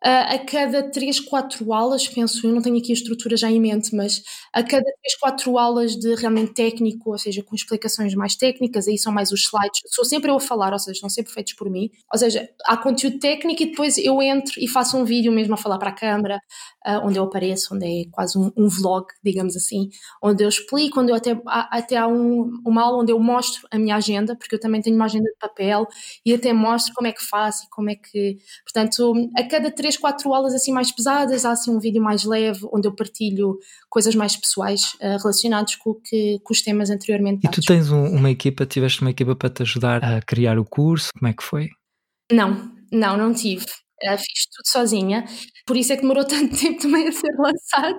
a cada 3-4 aulas, penso, eu não tenho aqui a estrutura já em mente, mas a cada 3-4 aulas de realmente técnico, ou seja, com explicações mais técnicas, aí são mais os slides, sou sempre eu a falar, ou seja, são sempre feitos por mim, ou seja, há conteúdo técnico e depois eu entro e faço um vídeo mesmo a falar para a câmara, onde eu apareço, onde é quase um vlog, digamos assim, onde eu explico, onde eu até há uma aula onde eu mostro a minha agenda, porque eu também tenho uma agenda de papel e até mostro como é que faço e como é que, portanto, a cada 3-4 aulas assim mais pesadas, há assim um vídeo mais leve, onde eu partilho coisas mais pessoais relacionadas com os temas anteriormente dados. E tu tens tiveste uma equipa para te ajudar a criar o curso, como é que foi? Não tive, fiz tudo sozinha, por isso é que demorou tanto tempo também a ser lançado,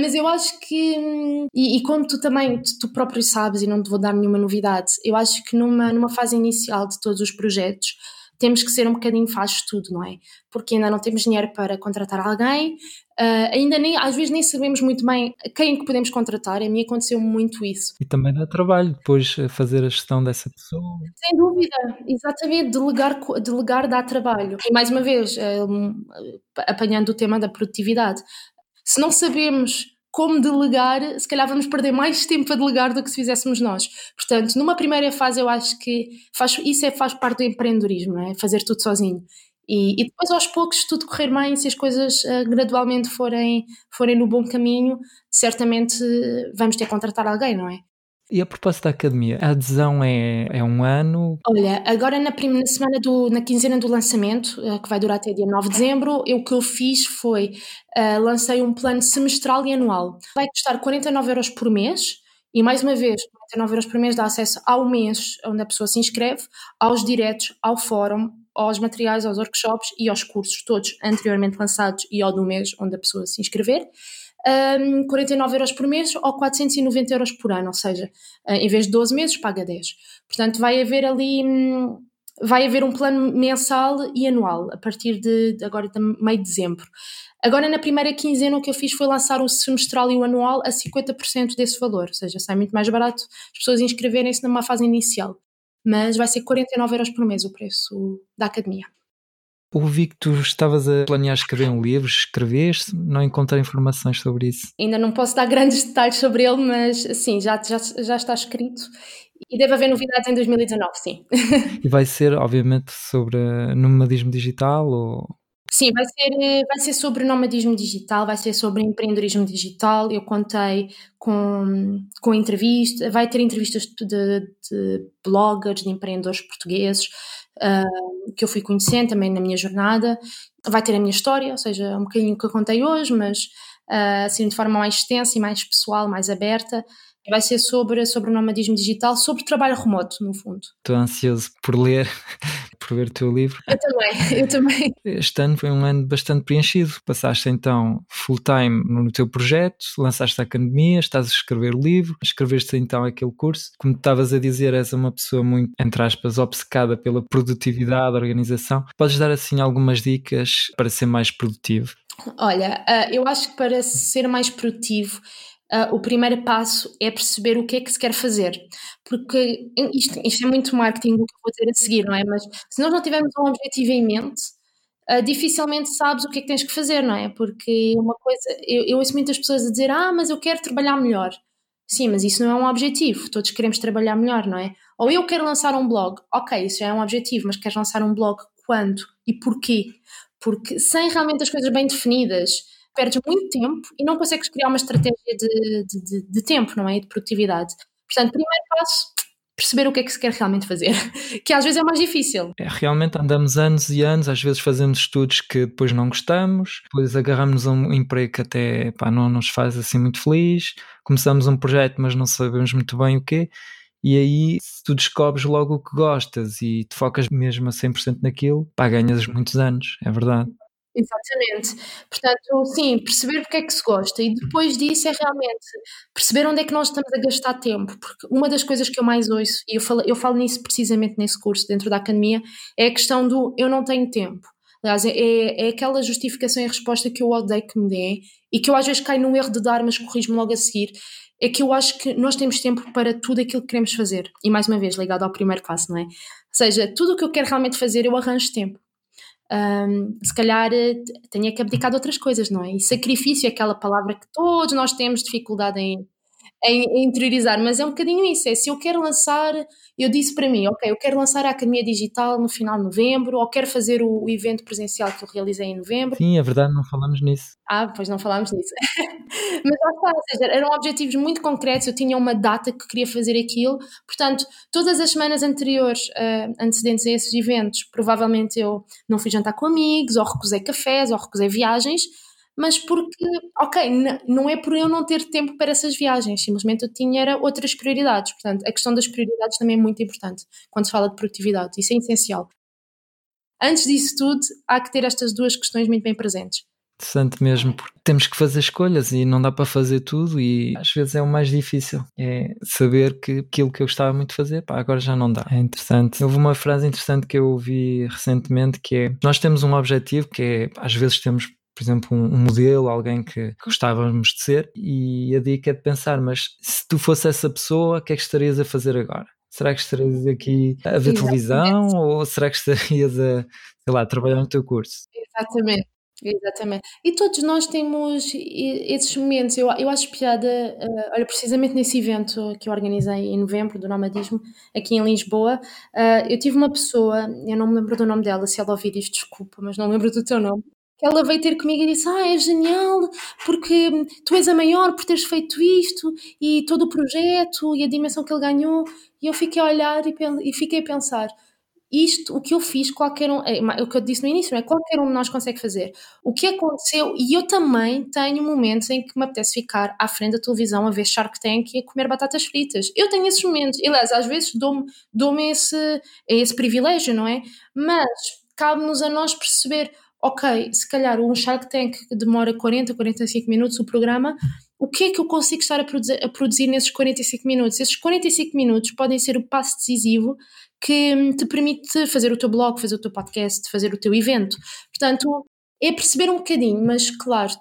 mas eu acho que, e como tu também, tu próprio sabes e não te vou dar nenhuma novidade, eu acho que numa fase inicial de todos os projetos, temos que ser um bocadinho faz tudo, não é? Porque ainda não temos dinheiro para contratar alguém, ainda nem, às vezes nem sabemos muito bem quem que podemos contratar, a mim aconteceu muito isso. E também dá trabalho depois fazer a gestão dessa pessoa. Sem dúvida, exatamente, delegar dá trabalho. E mais uma vez, apanhando o tema da produtividade, se não sabemos como delegar, se calhar vamos perder mais tempo a delegar do que se fizéssemos nós. Portanto, numa primeira fase eu acho que faz parte do empreendedorismo, não é? Fazer tudo sozinho. E depois aos poucos, se tudo correr bem, se as coisas gradualmente forem no bom caminho, certamente vamos ter que contratar alguém, não é? E a propósito da academia, a adesão é 1 ano? Olha, agora na quinzena do lançamento, que vai durar até dia 9 de dezembro, o que eu fiz foi, lancei um plano semestral e anual. Vai custar 49 euros por mês, e mais uma vez, 49 euros por mês dá acesso ao mês onde a pessoa se inscreve, aos diretos, ao fórum, aos materiais, aos workshops e aos cursos todos anteriormente lançados e ao do mês onde a pessoa se inscrever. 49 euros por mês ou 490 euros por ano, ou seja, em vez de 12 meses paga 10, portanto vai haver um plano mensal e anual a partir de agora de meio de dezembro. Agora na primeira quinzena o que eu fiz foi lançar o semestral e o anual a 50% desse valor, ou seja, sai muito mais barato as pessoas inscreverem-se numa fase inicial, mas vai ser 49 euros por mês o preço da academia. Ouvi que tu estavas a planear escrever um livro, escreveste, não encontrei informações sobre isso. Ainda não posso dar grandes detalhes sobre ele, mas sim, já está escrito e deve haver novidades em 2019, sim. E vai ser, obviamente, sobre nomadismo digital ou... Sim, vai ser sobre nomadismo digital, vai ser sobre empreendedorismo digital, eu contei com entrevistas, vai ter entrevistas de bloggers, de empreendedores portugueses, que eu fui conhecendo também na minha jornada, vai ter a minha história, ou seja, um bocadinho que eu contei hoje, mas assim de forma mais extensa e mais pessoal, mais aberta. Vai ser sobre o nomadismo digital, sobre trabalho remoto, no fundo. Estou ansioso por ler, por ver o teu livro. Eu também. Este ano foi um ano bastante preenchido. Passaste então full-time no teu projeto, lançaste a academia, estás a escrever o livro, escreveste então aquele curso. Como estavas a dizer, és uma pessoa muito, entre aspas, obcecada pela produtividade, organização. Podes dar assim algumas dicas para ser mais produtivo? Olha, eu acho que para ser mais produtivo... o primeiro passo é perceber o que é que se quer fazer, porque isto é muito marketing o que eu vou ter a seguir, não é? Mas se nós não tivermos um objetivo em mente, dificilmente sabes o que é que tens que fazer, não é? Porque uma coisa, eu ouço muitas pessoas a dizer, mas eu quero trabalhar melhor. Sim, mas isso não é um objetivo, todos queremos trabalhar melhor, não é? Ou eu quero lançar um blog, ok, isso já é um objetivo, mas queres lançar um blog quando e porquê? Porque sem realmente as coisas bem definidas, perdes muito tempo e não consegues criar uma estratégia de tempo, não é? E de produtividade. Portanto, primeiro passo, perceber o que é que se quer realmente fazer, que às vezes é mais difícil. Realmente andamos anos e anos, às vezes fazemos estudos que depois não gostamos, depois agarramos-nos a um emprego que até não nos faz assim muito feliz, começamos um projeto mas não sabemos muito bem o quê, e aí se tu descobres logo o que gostas e te focas mesmo a 100% naquilo, ganhas muitos anos, é verdade. Exatamente, portanto sim, perceber porque é que se gosta e depois disso é realmente perceber onde é que nós estamos a gastar tempo, porque uma das coisas que eu mais ouço, e eu falo nisso precisamente nesse curso dentro da academia, é a questão do eu não tenho tempo. Aliás, é aquela justificação e resposta que eu odeio que me deem e que eu às vezes caio no erro de dar, mas corrijo-me logo a seguir, é que eu acho que nós temos tempo para tudo aquilo que queremos fazer, e mais uma vez ligado ao primeiro passo, não é? Ou seja, tudo o que eu quero realmente fazer eu arranjo tempo. Se calhar tenha que abdicar de outras coisas, não é? E sacrifício é aquela palavra que todos nós temos dificuldade em interiorizar, mas é um bocadinho isso, se eu quero lançar, eu disse para mim, ok, eu quero lançar a Academia Digital no final de novembro, ou quero fazer o evento presencial que eu realizei em novembro. Sim, é verdade, não falámos nisso. Pois não falámos nisso. Mas lá está, ou seja, eram objetivos muito concretos, eu tinha uma data que queria fazer aquilo, portanto, todas as semanas anteriores, antecedentes a esses eventos, provavelmente eu não fui jantar com amigos, ou recusei cafés, ou recusei viagens, mas porque, ok, não é por eu não ter tempo para essas viagens, simplesmente eu tinha era outras prioridades. Portanto, a questão das prioridades também é muito importante quando se fala de produtividade, isso é essencial. Antes disso tudo, há que ter estas duas questões muito bem presentes. Interessante mesmo, porque temos que fazer escolhas e não dá para fazer tudo, e às vezes é o mais difícil, é saber que aquilo que eu gostava muito de fazer, agora já não dá. É interessante. Houve uma frase interessante que eu ouvi recentemente, que é, nós temos um objetivo que é, às vezes temos, por exemplo, um modelo, alguém que gostávamos de ser, e a dica é de pensar, mas se tu fosse essa pessoa, o que é que estarias a fazer agora? Será que estarias aqui a ver televisão, ou será que estarias a, sei lá, trabalhar no teu curso? Exatamente. Exatamente. E todos nós temos esses momentos. Eu acho piada, olha, precisamente nesse evento que eu organizei em novembro do nomadismo aqui em Lisboa, eu tive uma pessoa, eu não me lembro do nome dela, se ela ouvir isto, desculpa, mas não me lembro do teu nome. Ela veio ter comigo e disse, é genial, porque tu és a maior por teres feito isto, e todo o projeto, e a dimensão que ele ganhou, e eu fiquei a olhar e fiquei a pensar, isto, o que eu fiz, qualquer um, o que eu disse no início, não é? Qualquer um de nós consegue fazer. O que aconteceu, e eu também tenho momentos em que me apetece ficar à frente da televisão a ver Shark Tank e a comer batatas fritas. Eu tenho esses momentos, e aliás, às vezes dou-me esse privilégio, não é? Mas cabe-nos a nós perceber, ok, se calhar um Shark Tank demora 40, 45 minutos o programa, o que é que eu consigo estar a produzir nesses 45 minutos? Esses 45 minutos podem ser o passo decisivo que te permite fazer o teu blog, fazer o teu podcast, fazer o teu evento. Portanto, é perceber um bocadinho, mas claro,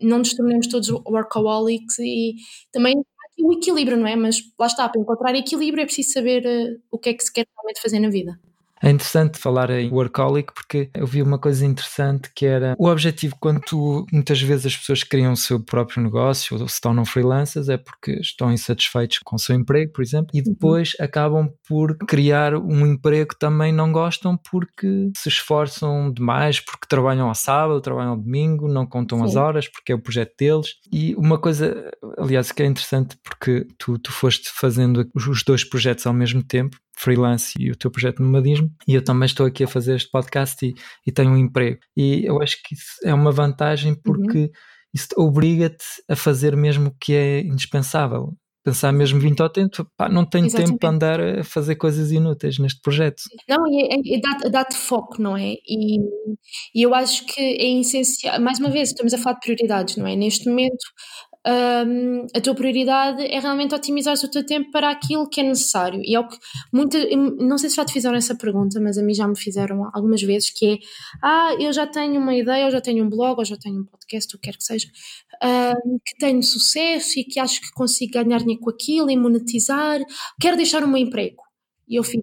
não nos tornemos todos workaholics, e também o equilíbrio, não é? Mas lá está, para encontrar equilíbrio é preciso saber o que é que se quer realmente fazer na vida. É interessante falar em workaholic, porque eu vi uma coisa interessante que era o objetivo, quando muitas vezes as pessoas criam o seu próprio negócio ou se tornam freelancers, é porque estão insatisfeitos com o seu emprego, por exemplo, e depois acabam por criar um emprego que também não gostam porque se esforçam demais, porque trabalham ao sábado, trabalham ao domingo, não contam Sim. as horas porque é o projeto deles. E uma coisa, aliás, que é interessante, porque tu foste fazendo os dois projetos ao mesmo tempo, freelance e o teu projeto de nomadismo, e eu também estou aqui a fazer este podcast e tenho um emprego, e eu acho que isso é uma vantagem, porque isso obriga-te a fazer mesmo o que é indispensável, pensar mesmo 20 ao tempo, não tenho Exatamente. Tempo para andar a fazer coisas inúteis neste projeto. Não, dá-te foco, não é? E eu acho que é essencial, mais uma vez estamos a falar de prioridades, não é? Neste momento a tua prioridade é realmente otimizar o teu tempo para aquilo que é necessário, e é o que não sei se já te fizeram essa pergunta, mas a mim já me fizeram algumas vezes, que é, eu já tenho uma ideia, eu já tenho um blog, ou já tenho um podcast, o que quer que seja, que tenho sucesso e que acho que consigo ganhar dinheiro com aquilo e monetizar, quero deixar o meu emprego. E eu fico,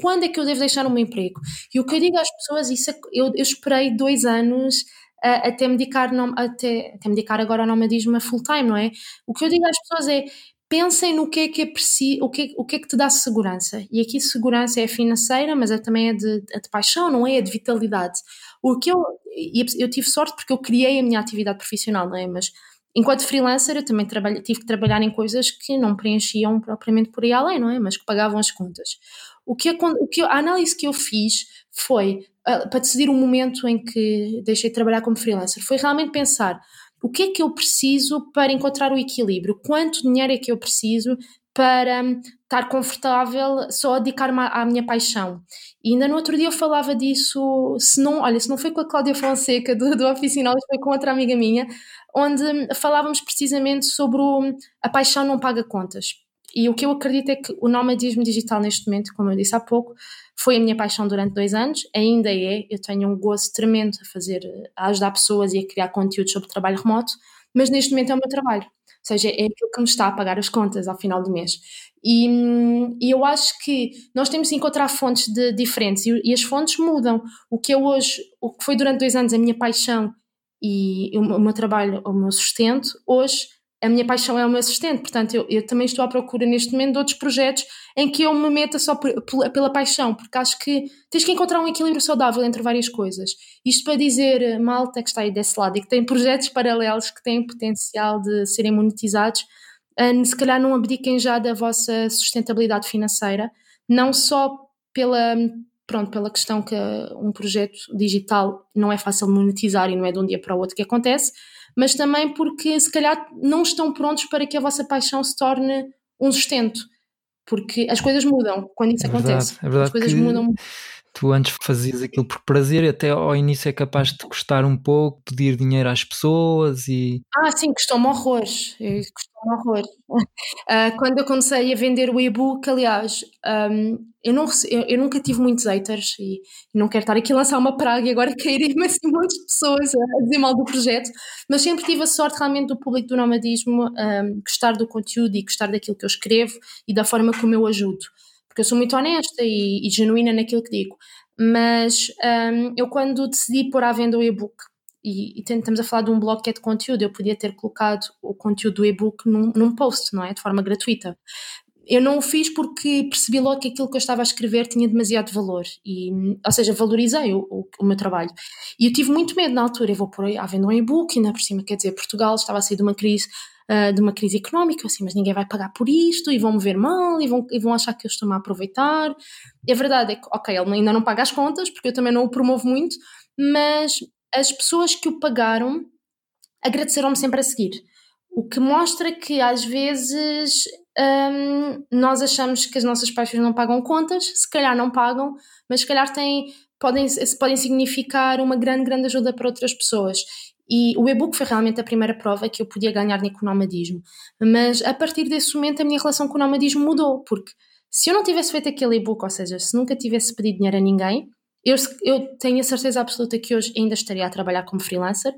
Quando é que eu devo deixar o meu emprego? E o que eu digo às pessoas, isso eu esperei 2 anos até me dedicar agora ao nomadismo a full time, não é? O que eu digo às pessoas é: pensem no que é que é preciso, o que é que te dá segurança. E aqui segurança é financeira, mas também é de paixão, não é? É de vitalidade. Eu tive sorte porque eu criei a minha atividade profissional, não é? Mas enquanto freelancer eu também tive que trabalhar em coisas que não preenchiam propriamente por aí além, não é? Mas que pagavam as contas. A análise que eu fiz foi, para decidir o momento em que deixei de trabalhar como freelancer, foi realmente pensar: o que é que eu preciso para encontrar o equilíbrio? Quanto dinheiro é que eu preciso para estar confortável só a dedicar-me à minha paixão? E ainda no outro dia eu falava disso, se não foi com a Cláudia Fonseca do Oficinal, foi com outra amiga minha, onde falávamos precisamente sobre a paixão não paga contas. E o que eu acredito é que o nomadismo digital neste momento, como eu disse há pouco, foi a minha paixão durante 2 anos, ainda é. Eu tenho um gozo tremendo a ajudar pessoas e a criar conteúdos sobre trabalho remoto, mas neste momento é o meu trabalho, ou seja, é aquilo que me está a pagar as contas ao final do mês. E eu acho que nós temos de encontrar fontes diferentes e as fontes mudam. O que foi durante 2 anos a minha paixão e o meu trabalho, o meu sustento, hoje a minha paixão é o meu sustento. Portanto, eu também estou à procura neste momento de outros projetos em que eu me meta só pela paixão, porque acho que tens que encontrar um equilíbrio saudável entre várias coisas. Isto para dizer, malta que está aí desse lado e que tem projetos paralelos que têm potencial de serem monetizados, se calhar não abdiquem já da vossa sustentabilidade financeira, não só pela questão que um projeto digital não é fácil monetizar e não é de um dia para o outro que acontece, mas também porque se calhar não estão prontos para que a vossa paixão se torne um sustento, porque as coisas mudam quando isso acontece. É verdade, as coisas mudam. Tu antes fazias aquilo por prazer, até ao início é capaz de te custar um pouco, pedir dinheiro às pessoas e... Ah, sim, custou-me horrores. Quando eu comecei a vender o e-book, aliás, eu nunca tive muitos haters e não quero estar aqui a lançar uma praga e agora cair-me assim muitas pessoas a dizer mal do projeto, mas sempre tive a sorte realmente do público do nomadismo gostar do conteúdo e gostar daquilo que eu escrevo e da forma como eu ajudo. Porque eu sou muito honesta e genuína naquilo que digo, mas eu quando decidi pôr à venda o e-book, e estamos a falar de um blog que é de conteúdo, eu podia ter colocado o conteúdo do e-book num post, não é? De forma gratuita. Eu não o fiz porque percebi logo que aquilo que eu estava a escrever tinha demasiado valor, ou seja, valorizei o meu trabalho. E eu tive muito medo na altura, eu vou pôr à venda um e-book, ainda por cima, quer dizer, Portugal estava a sair de uma crise económica, assim, mas ninguém vai pagar por isto, e vão me ver mal, e vão achar que eu estou-me a aproveitar. E a verdade é que, ok, ele ainda não paga as contas, porque eu também não o promovo muito, mas as pessoas que o pagaram agradeceram-me sempre a seguir, o que mostra que às vezes nós achamos que as nossas paixões não pagam contas, se calhar não pagam, mas se calhar podem significar uma grande ajuda para outras pessoas. E o e-book foi realmente a primeira prova que eu podia ganhar com o nomadismo. Mas a partir desse momento a minha relação com o nomadismo mudou, porque se eu não tivesse feito aquele e-book, ou seja, se nunca tivesse pedido dinheiro a ninguém, eu tenho a certeza absoluta que hoje ainda estaria a trabalhar como freelancer.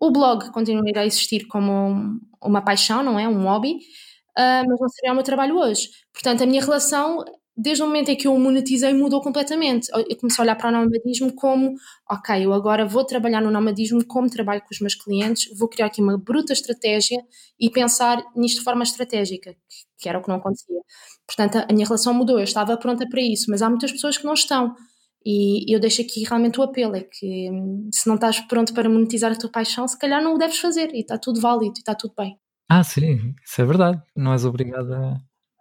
O blog continuaria a existir como uma paixão, não é? Um hobby, mas não seria o meu trabalho hoje. Portanto, a minha relação, desde o momento em que eu o monetizei, mudou completamente. Eu comecei a olhar para o nomadismo como, ok, eu agora vou trabalhar no nomadismo como trabalho com os meus clientes, vou criar aqui uma bruta estratégia e pensar nisto de forma estratégica, que era o que não acontecia. Portanto, a minha relação mudou, eu estava pronta para isso, mas há muitas pessoas que não estão. E eu deixo aqui realmente o apelo, é que se não estás pronto para monetizar a tua paixão, se calhar não o deves fazer, e está tudo válido, e está tudo bem. Ah, sim, isso é verdade. Não és obrigado a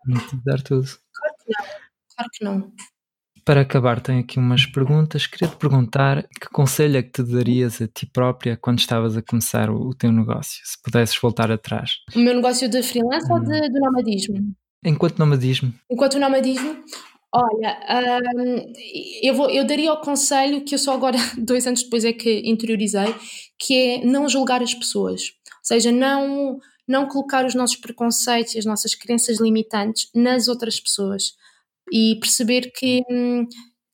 monetizar tudo. Claro que não, claro que não. Para acabar, tenho aqui umas perguntas. Queria-te perguntar que conselho é que te darias a ti própria quando estavas a começar o teu negócio, se pudesses voltar atrás. O meu negócio de freelance ou do nomadismo? Enquanto nomadismo. Enquanto nomadismo... Olha, eu daria o conselho que eu só agora, 2 anos depois, é que interiorizei, que é não julgar as pessoas. Ou seja, não colocar os nossos preconceitos e as nossas crenças limitantes nas outras pessoas. E perceber que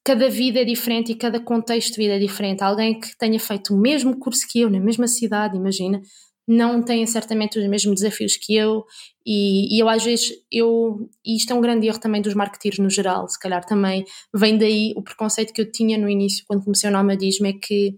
cada vida é diferente e cada contexto de vida é diferente. Alguém que tenha feito o mesmo curso que eu, na mesma cidade, imagina, não têm certamente os mesmos desafios que eu, e eu às vezes, e isto é um grande erro também dos marketeers no geral, se calhar também vem daí o preconceito que eu tinha no início quando comecei o nomadismo, é que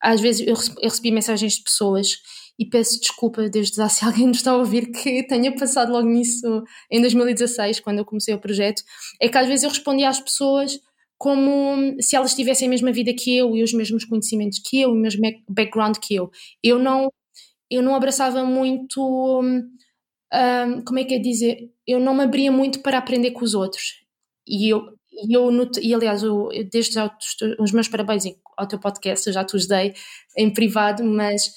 às vezes eu recebi mensagens de pessoas, e peço desculpa desde já se alguém nos está a ouvir que tenha passado logo nisso em 2016, quando eu comecei o projeto, é que às vezes eu respondia às pessoas como se elas tivessem a mesma vida que eu e os mesmos conhecimentos que eu, o mesmo background que eu. Eu não abraçava muito, como é que é dizer, eu não me abria muito para aprender com os outros. E aliás, desde já os meus parabéns ao teu podcast, eu já te os dei em privado, mas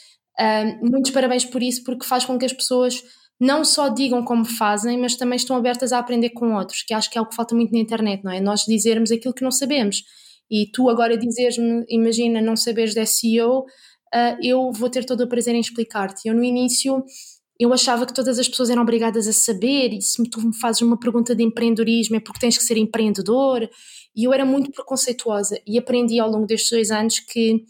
muitos parabéns por isso, porque faz com que as pessoas não só digam como fazem, mas também estão abertas a aprender com outros, que acho que é algo que falta muito na internet, não é? Nós dizermos aquilo que não sabemos, e tu agora dizeres-me, imagina, não saberes de SEO, eu vou ter todo o prazer em explicar-te. Eu no início, eu achava que todas as pessoas eram obrigadas a saber, e se tu me fazes uma pergunta de empreendedorismo é porque tens que ser empreendedor, e eu era muito preconceituosa, e aprendi ao longo destes 2 anos que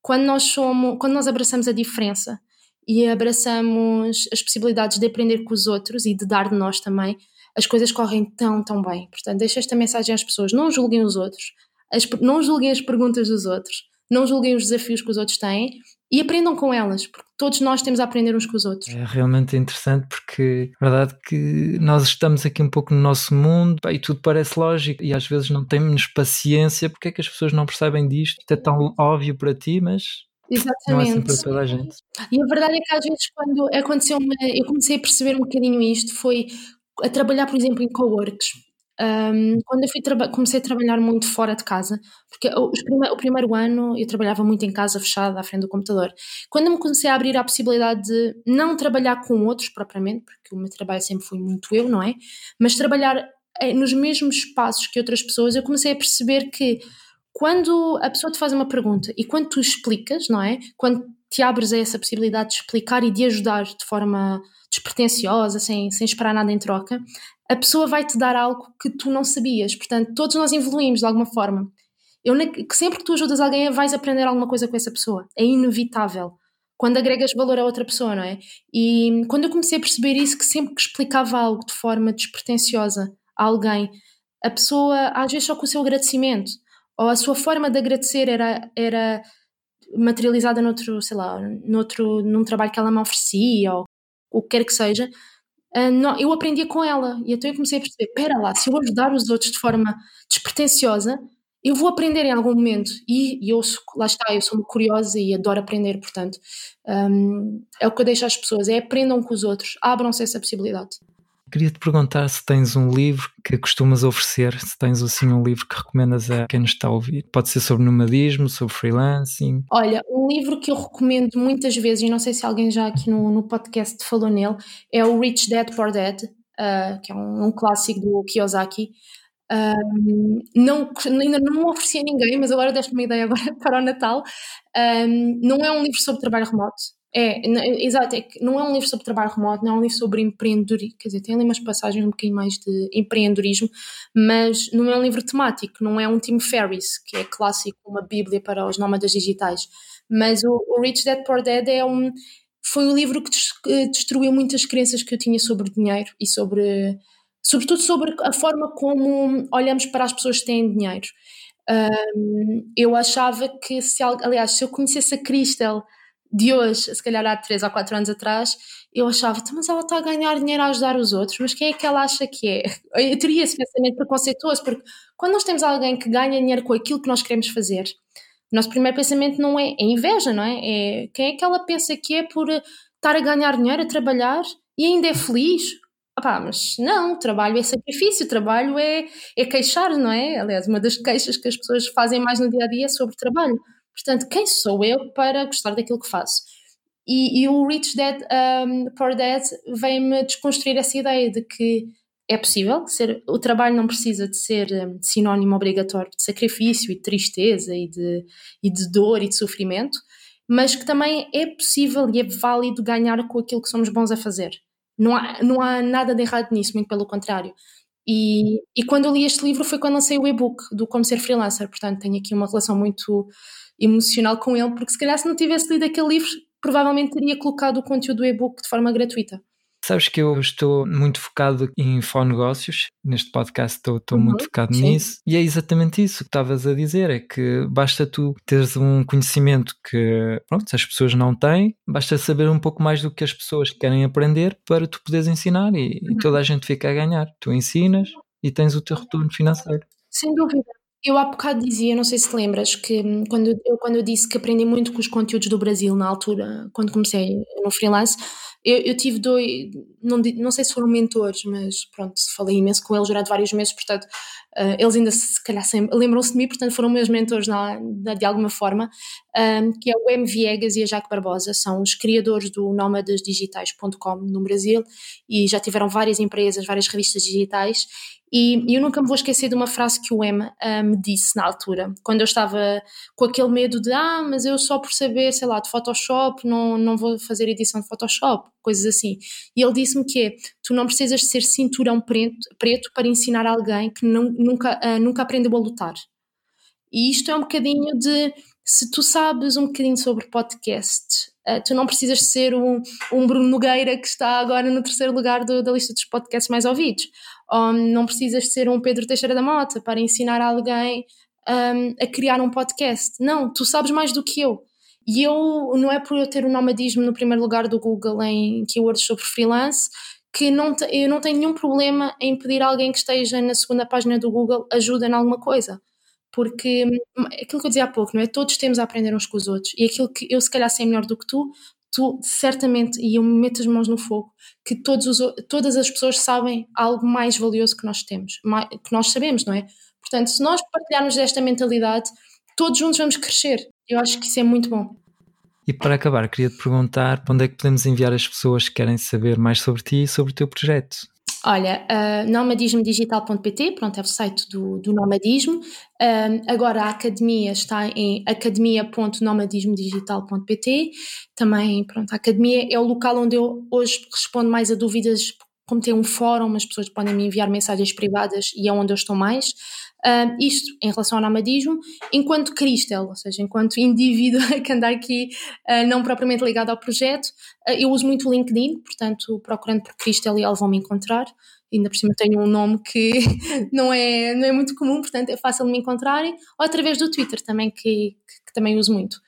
quando nós abraçamos a diferença, e abraçamos as possibilidades de aprender com os outros e de dar de nós também, as coisas correm tão, tão bem. Portanto, deixo esta mensagem às pessoas, não julguem os outros, não julguem as perguntas dos outros, não julguem os desafios que os outros têm e aprendam com elas, porque todos nós temos a aprender uns com os outros. É realmente interessante, porque é verdade que nós estamos aqui um pouco no nosso mundo e tudo parece lógico, e às vezes não temos paciência, porque é que as pessoas não percebem disto? Isto é tão óbvio para ti, mas... Exatamente. Não é assim para toda a gente. E a verdade é que às vezes quando aconteceu, eu comecei a perceber um bocadinho isto, foi a trabalhar, por exemplo, em coworks. Quando eu comecei a trabalhar muito fora de casa, porque o primeiro ano eu trabalhava muito em casa, fechada, à frente do computador. Quando eu me comecei a abrir à possibilidade de não trabalhar com outros propriamente, porque o meu trabalho sempre foi muito eu, não é? Mas trabalhar nos mesmos espaços que outras pessoas, eu comecei a perceber que quando a pessoa te faz uma pergunta e quando tu explicas, não é? Quando te abres a essa possibilidade de explicar e de ajudar de forma despretensiosa, sem esperar nada em troca, a pessoa vai-te dar algo que tu não sabias. Portanto, todos nós evoluímos de alguma forma. Sempre que tu ajudas alguém, vais aprender alguma coisa com essa pessoa. É inevitável. Quando agregas valor a outra pessoa, não é? E quando eu comecei a perceber isso, que sempre que explicava algo de forma despretensiosa a alguém, a pessoa, às vezes só com o seu agradecimento, ou a sua forma de agradecer era materializada num trabalho que ela me oferecia, ou o que quer que seja, eu aprendia com ela, e então eu comecei a perceber, espera lá, se eu ajudar os outros de forma despretensiosa, eu vou aprender em algum momento, eu sou curiosa e adoro aprender, portanto, é o que eu deixo às pessoas, é aprendam com os outros, abram-se essa possibilidade. Queria-te perguntar se tens um livro que costumas oferecer, se tens assim um livro que recomendas a quem nos está a ouvir. Pode ser sobre nomadismo, sobre freelancing. Olha, um livro que eu recomendo muitas vezes, e não sei se alguém já aqui no podcast falou nele, é o Rich Dad Poor Dad, que é um clássico do Kiyosaki. Ainda não ofereci a ninguém, mas agora deste-me uma ideia agora para o Natal. Não é um livro sobre trabalho remoto. Exato, não é um livro sobre trabalho remoto, não é um livro sobre empreendedorismo, quer dizer, tem ali umas passagens um bocadinho mais de empreendedorismo, mas não é um livro temático, não é um Tim Ferriss, que é clássico, uma bíblia para os nómadas digitais, mas o Rich Dad Poor Dad foi um livro que destruiu muitas crenças que eu tinha sobre dinheiro e sobretudo sobre a forma como olhamos para as pessoas que têm dinheiro. Eu achava que, se eu conhecesse a Krystel de hoje, se calhar há 3 ou 4 anos atrás, eu achava, mas ela está a ganhar dinheiro a ajudar os outros, mas quem é que ela acha que é? Eu teria esse pensamento preconceituoso, porque quando nós temos alguém que ganha dinheiro com aquilo que nós queremos fazer, o nosso primeiro pensamento não é inveja, não é? É quem é que ela pensa que é por estar a ganhar dinheiro, a trabalhar, e ainda é feliz? Mas não, o trabalho é sacrifício, o trabalho é queixar, não é? Aliás, uma das queixas que as pessoas fazem mais no dia-a-dia é sobre o trabalho. Portanto, quem sou eu para gostar daquilo que faço? E o Rich Dad Poor Dad vem-me desconstruir essa ideia de que é possível, o trabalho não precisa de ser sinónimo obrigatório de sacrifício e de tristeza e de dor e de sofrimento, mas que também é possível e é válido ganhar com aquilo que somos bons a fazer. Não há nada de errado nisso, muito pelo contrário. E quando eu li este livro foi quando lancei o e-book do Como Ser Freelancer, portanto tenho aqui uma relação muito emocional com ele, porque se calhar se não tivesse lido aquele livro provavelmente teria colocado o conteúdo do e-book de forma gratuita. Sabes que eu estou muito focado em infonegócios, neste podcast estou muito focado nisso, e é exatamente isso que estavas a dizer, é que basta tu teres um conhecimento que as pessoas não têm, basta saber um pouco mais do que as pessoas querem aprender para tu poderes ensinar e toda a gente fica a ganhar. Tu ensinas e tens o teu retorno financeiro. Sem dúvida. Eu há bocado dizia, não sei se te lembras, que quando eu disse que aprendi muito com os conteúdos do Brasil na altura, quando comecei no freelance, eu tive dois, não sei se foram mentores, mas pronto, falei imenso com eles durante vários meses, portanto, eles ainda se calhar lembram-se de mim, portanto foram meus mentores de alguma forma, que é o M Viegas e a Jacques Barbosa, são os criadores do nomadasdigitais.com no Brasil e já tiveram várias empresas, várias revistas digitais. E eu nunca me vou esquecer de uma frase que o Emma me disse na altura, quando eu estava com aquele medo de, mas eu só por saber, sei lá, de Photoshop, não vou fazer edição de Photoshop, coisas assim. E ele disse-me que tu não precisas de ser cinturão preto para ensinar alguém que nunca aprendeu a lutar. E isto é um bocadinho de, se tu sabes um bocadinho sobre podcasts, tu não precisas ser um Bruno Nogueira que está agora no terceiro lugar da lista dos podcasts mais ouvidos. Não precisas ser um Pedro Teixeira da Mota para ensinar alguém a criar um podcast. Não, tu sabes mais do que eu. E eu, não é por eu ter o nomadismo no primeiro lugar do Google em keywords sobre freelance, que eu não tenho nenhum problema em pedir a alguém que esteja na segunda página do Google ajuda em alguma coisa. Porque aquilo que eu dizia há pouco, não é? Todos temos a aprender uns com os outros. E aquilo que eu se calhar sei melhor do que tu certamente, e eu me meto as mãos no fogo, que todas as pessoas sabem algo mais valioso que nós temos, que nós sabemos, não é? Portanto, se nós partilharmos desta mentalidade, todos juntos vamos crescer. Eu acho que isso é muito bom. E para acabar, queria-te perguntar onde é que podemos enviar as pessoas que querem saber mais sobre ti e sobre o teu projeto? Olha, nomadismodigital.pt, pronto, é o site do nomadismo. Agora a academia está em academia.nomadismodigital.pt. Também, pronto, a academia é o local onde eu hoje respondo mais a dúvidas, como tem um fórum, as pessoas podem me enviar mensagens privadas e é onde eu estou mais. Isto em relação ao nomadismo, enquanto Krystel, ou seja, enquanto indivíduo que anda aqui não propriamente ligado ao projeto, eu uso muito o LinkedIn, portanto procurando por Krystel Leal vão me encontrar, ainda por cima tenho um nome que não é muito comum, portanto é fácil de me encontrarem, ou através do Twitter também, que também uso muito.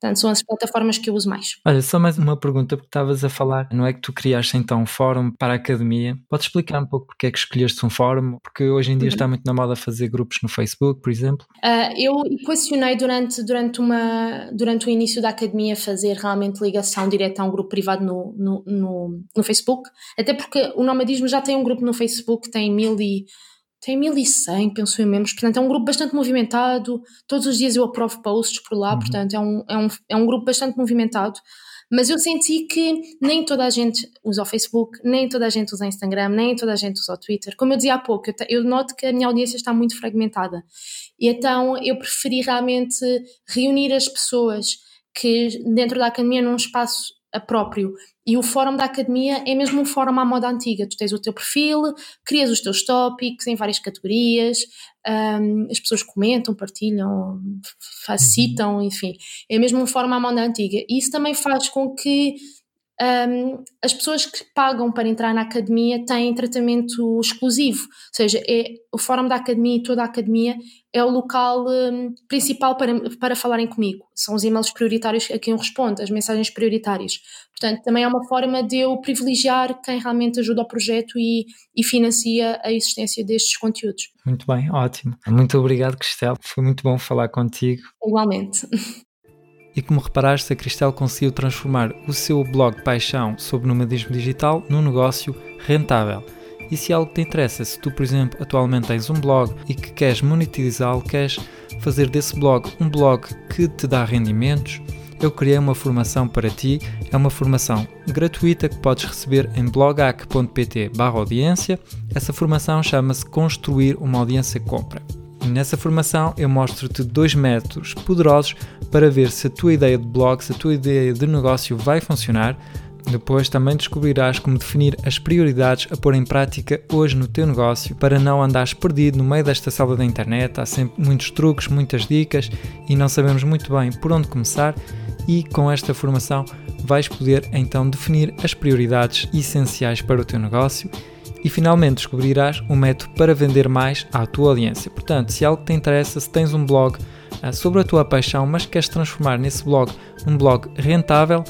Portanto, são as plataformas que eu uso mais. Olha, só mais uma pergunta, porque estavas a falar, não é que tu criaste então um fórum para a academia. Podes explicar um pouco porque é que escolheste um fórum? Porque hoje em dia está muito na moda fazer grupos no Facebook, por exemplo. Eu equacionei durante o início da academia fazer realmente ligação direta a um grupo privado no Facebook, até porque o nomadismo já tem um grupo no Facebook, tem 1.100, penso eu mesmo, portanto é um grupo bastante movimentado, todos os dias eu aprovo posts por lá, portanto é um grupo bastante movimentado, mas eu senti que nem toda a gente usa o Facebook, nem toda a gente usa o Instagram, nem toda a gente usa o Twitter, como eu dizia há pouco, eu noto que a minha audiência está muito fragmentada, e então eu preferi realmente reunir as pessoas que dentro da academia num espaço próprio. E o fórum da academia é mesmo um fórum à moda antiga, tu tens o teu perfil, crias os teus tópicos em várias categorias, as pessoas comentam, partilham, citam, enfim, é mesmo um fórum à moda antiga, e isso também faz com que as pessoas que pagam para entrar na academia têm tratamento exclusivo, ou seja, o fórum da academia e toda a academia é o local principal para falarem comigo, são os e-mails prioritários a quem eu respondo, as mensagens prioritárias, portanto também é uma forma de eu privilegiar quem realmente ajuda o projeto e financia a existência destes conteúdos. Muito bem, ótimo, muito obrigado Krystel, foi muito bom falar contigo. Igualmente. E como reparaste, a Krystel conseguiu transformar o seu blog paixão sobre nomadismo digital num negócio rentável. E se algo te interessa, se tu, por exemplo, atualmente tens um blog e que queres monetizá-lo, queres fazer desse blog um blog que te dá rendimentos, eu criei uma formação para ti, é uma formação gratuita que podes receber em blogac.pt/audiência. Essa formação chama-se Construir uma Audiência Compra. E nessa formação eu mostro-te 2 métodos poderosos para ver se a tua ideia de blog, se a tua ideia de negócio vai funcionar. Depois também descobrirás como definir as prioridades a pôr em prática hoje no teu negócio para não andares perdido no meio desta selva da internet. Há sempre muitos truques, muitas dicas e não sabemos muito bem por onde começar. e com esta formação vais poder então definir as prioridades essenciais para o teu negócio e finalmente descobrirás um método para vender mais à tua audiência. Portanto, se algo te interessa, se tens um blog sobre a tua paixão, mas queres transformar nesse blog um blog rentável,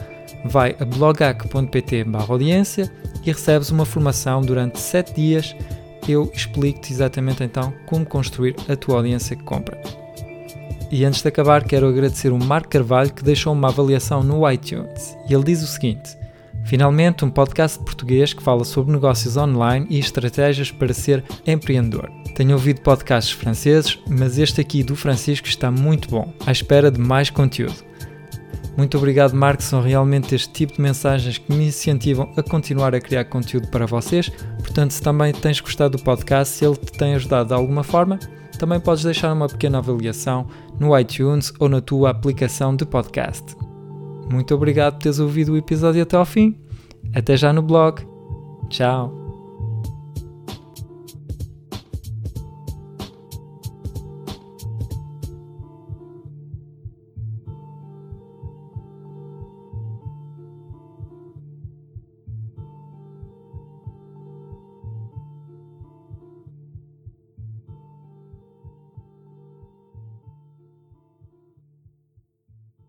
vai a blogac.pt/audiência e recebes uma formação durante 7 dias. Eu explico-te exatamente então como construir a tua audiência que compra. E antes de acabar, quero agradecer o Marco Carvalho, que deixou uma avaliação no iTunes. E ele diz o seguinte: finalmente um podcast português que fala sobre negócios online e estratégias para ser empreendedor. Tenho ouvido podcasts franceses, mas este aqui do Francisco está muito bom, à espera de mais conteúdo. Muito obrigado, Marco, são realmente este tipo de mensagens que me incentivam a continuar a criar conteúdo para vocês. Portanto, se também tens gostado do podcast, se ele te tem ajudado de alguma forma, também podes deixar uma pequena avaliação no iTunes ou na tua aplicação de podcast. Muito obrigado por teres ouvido o episódio até ao fim. Até já no blog. Tchau.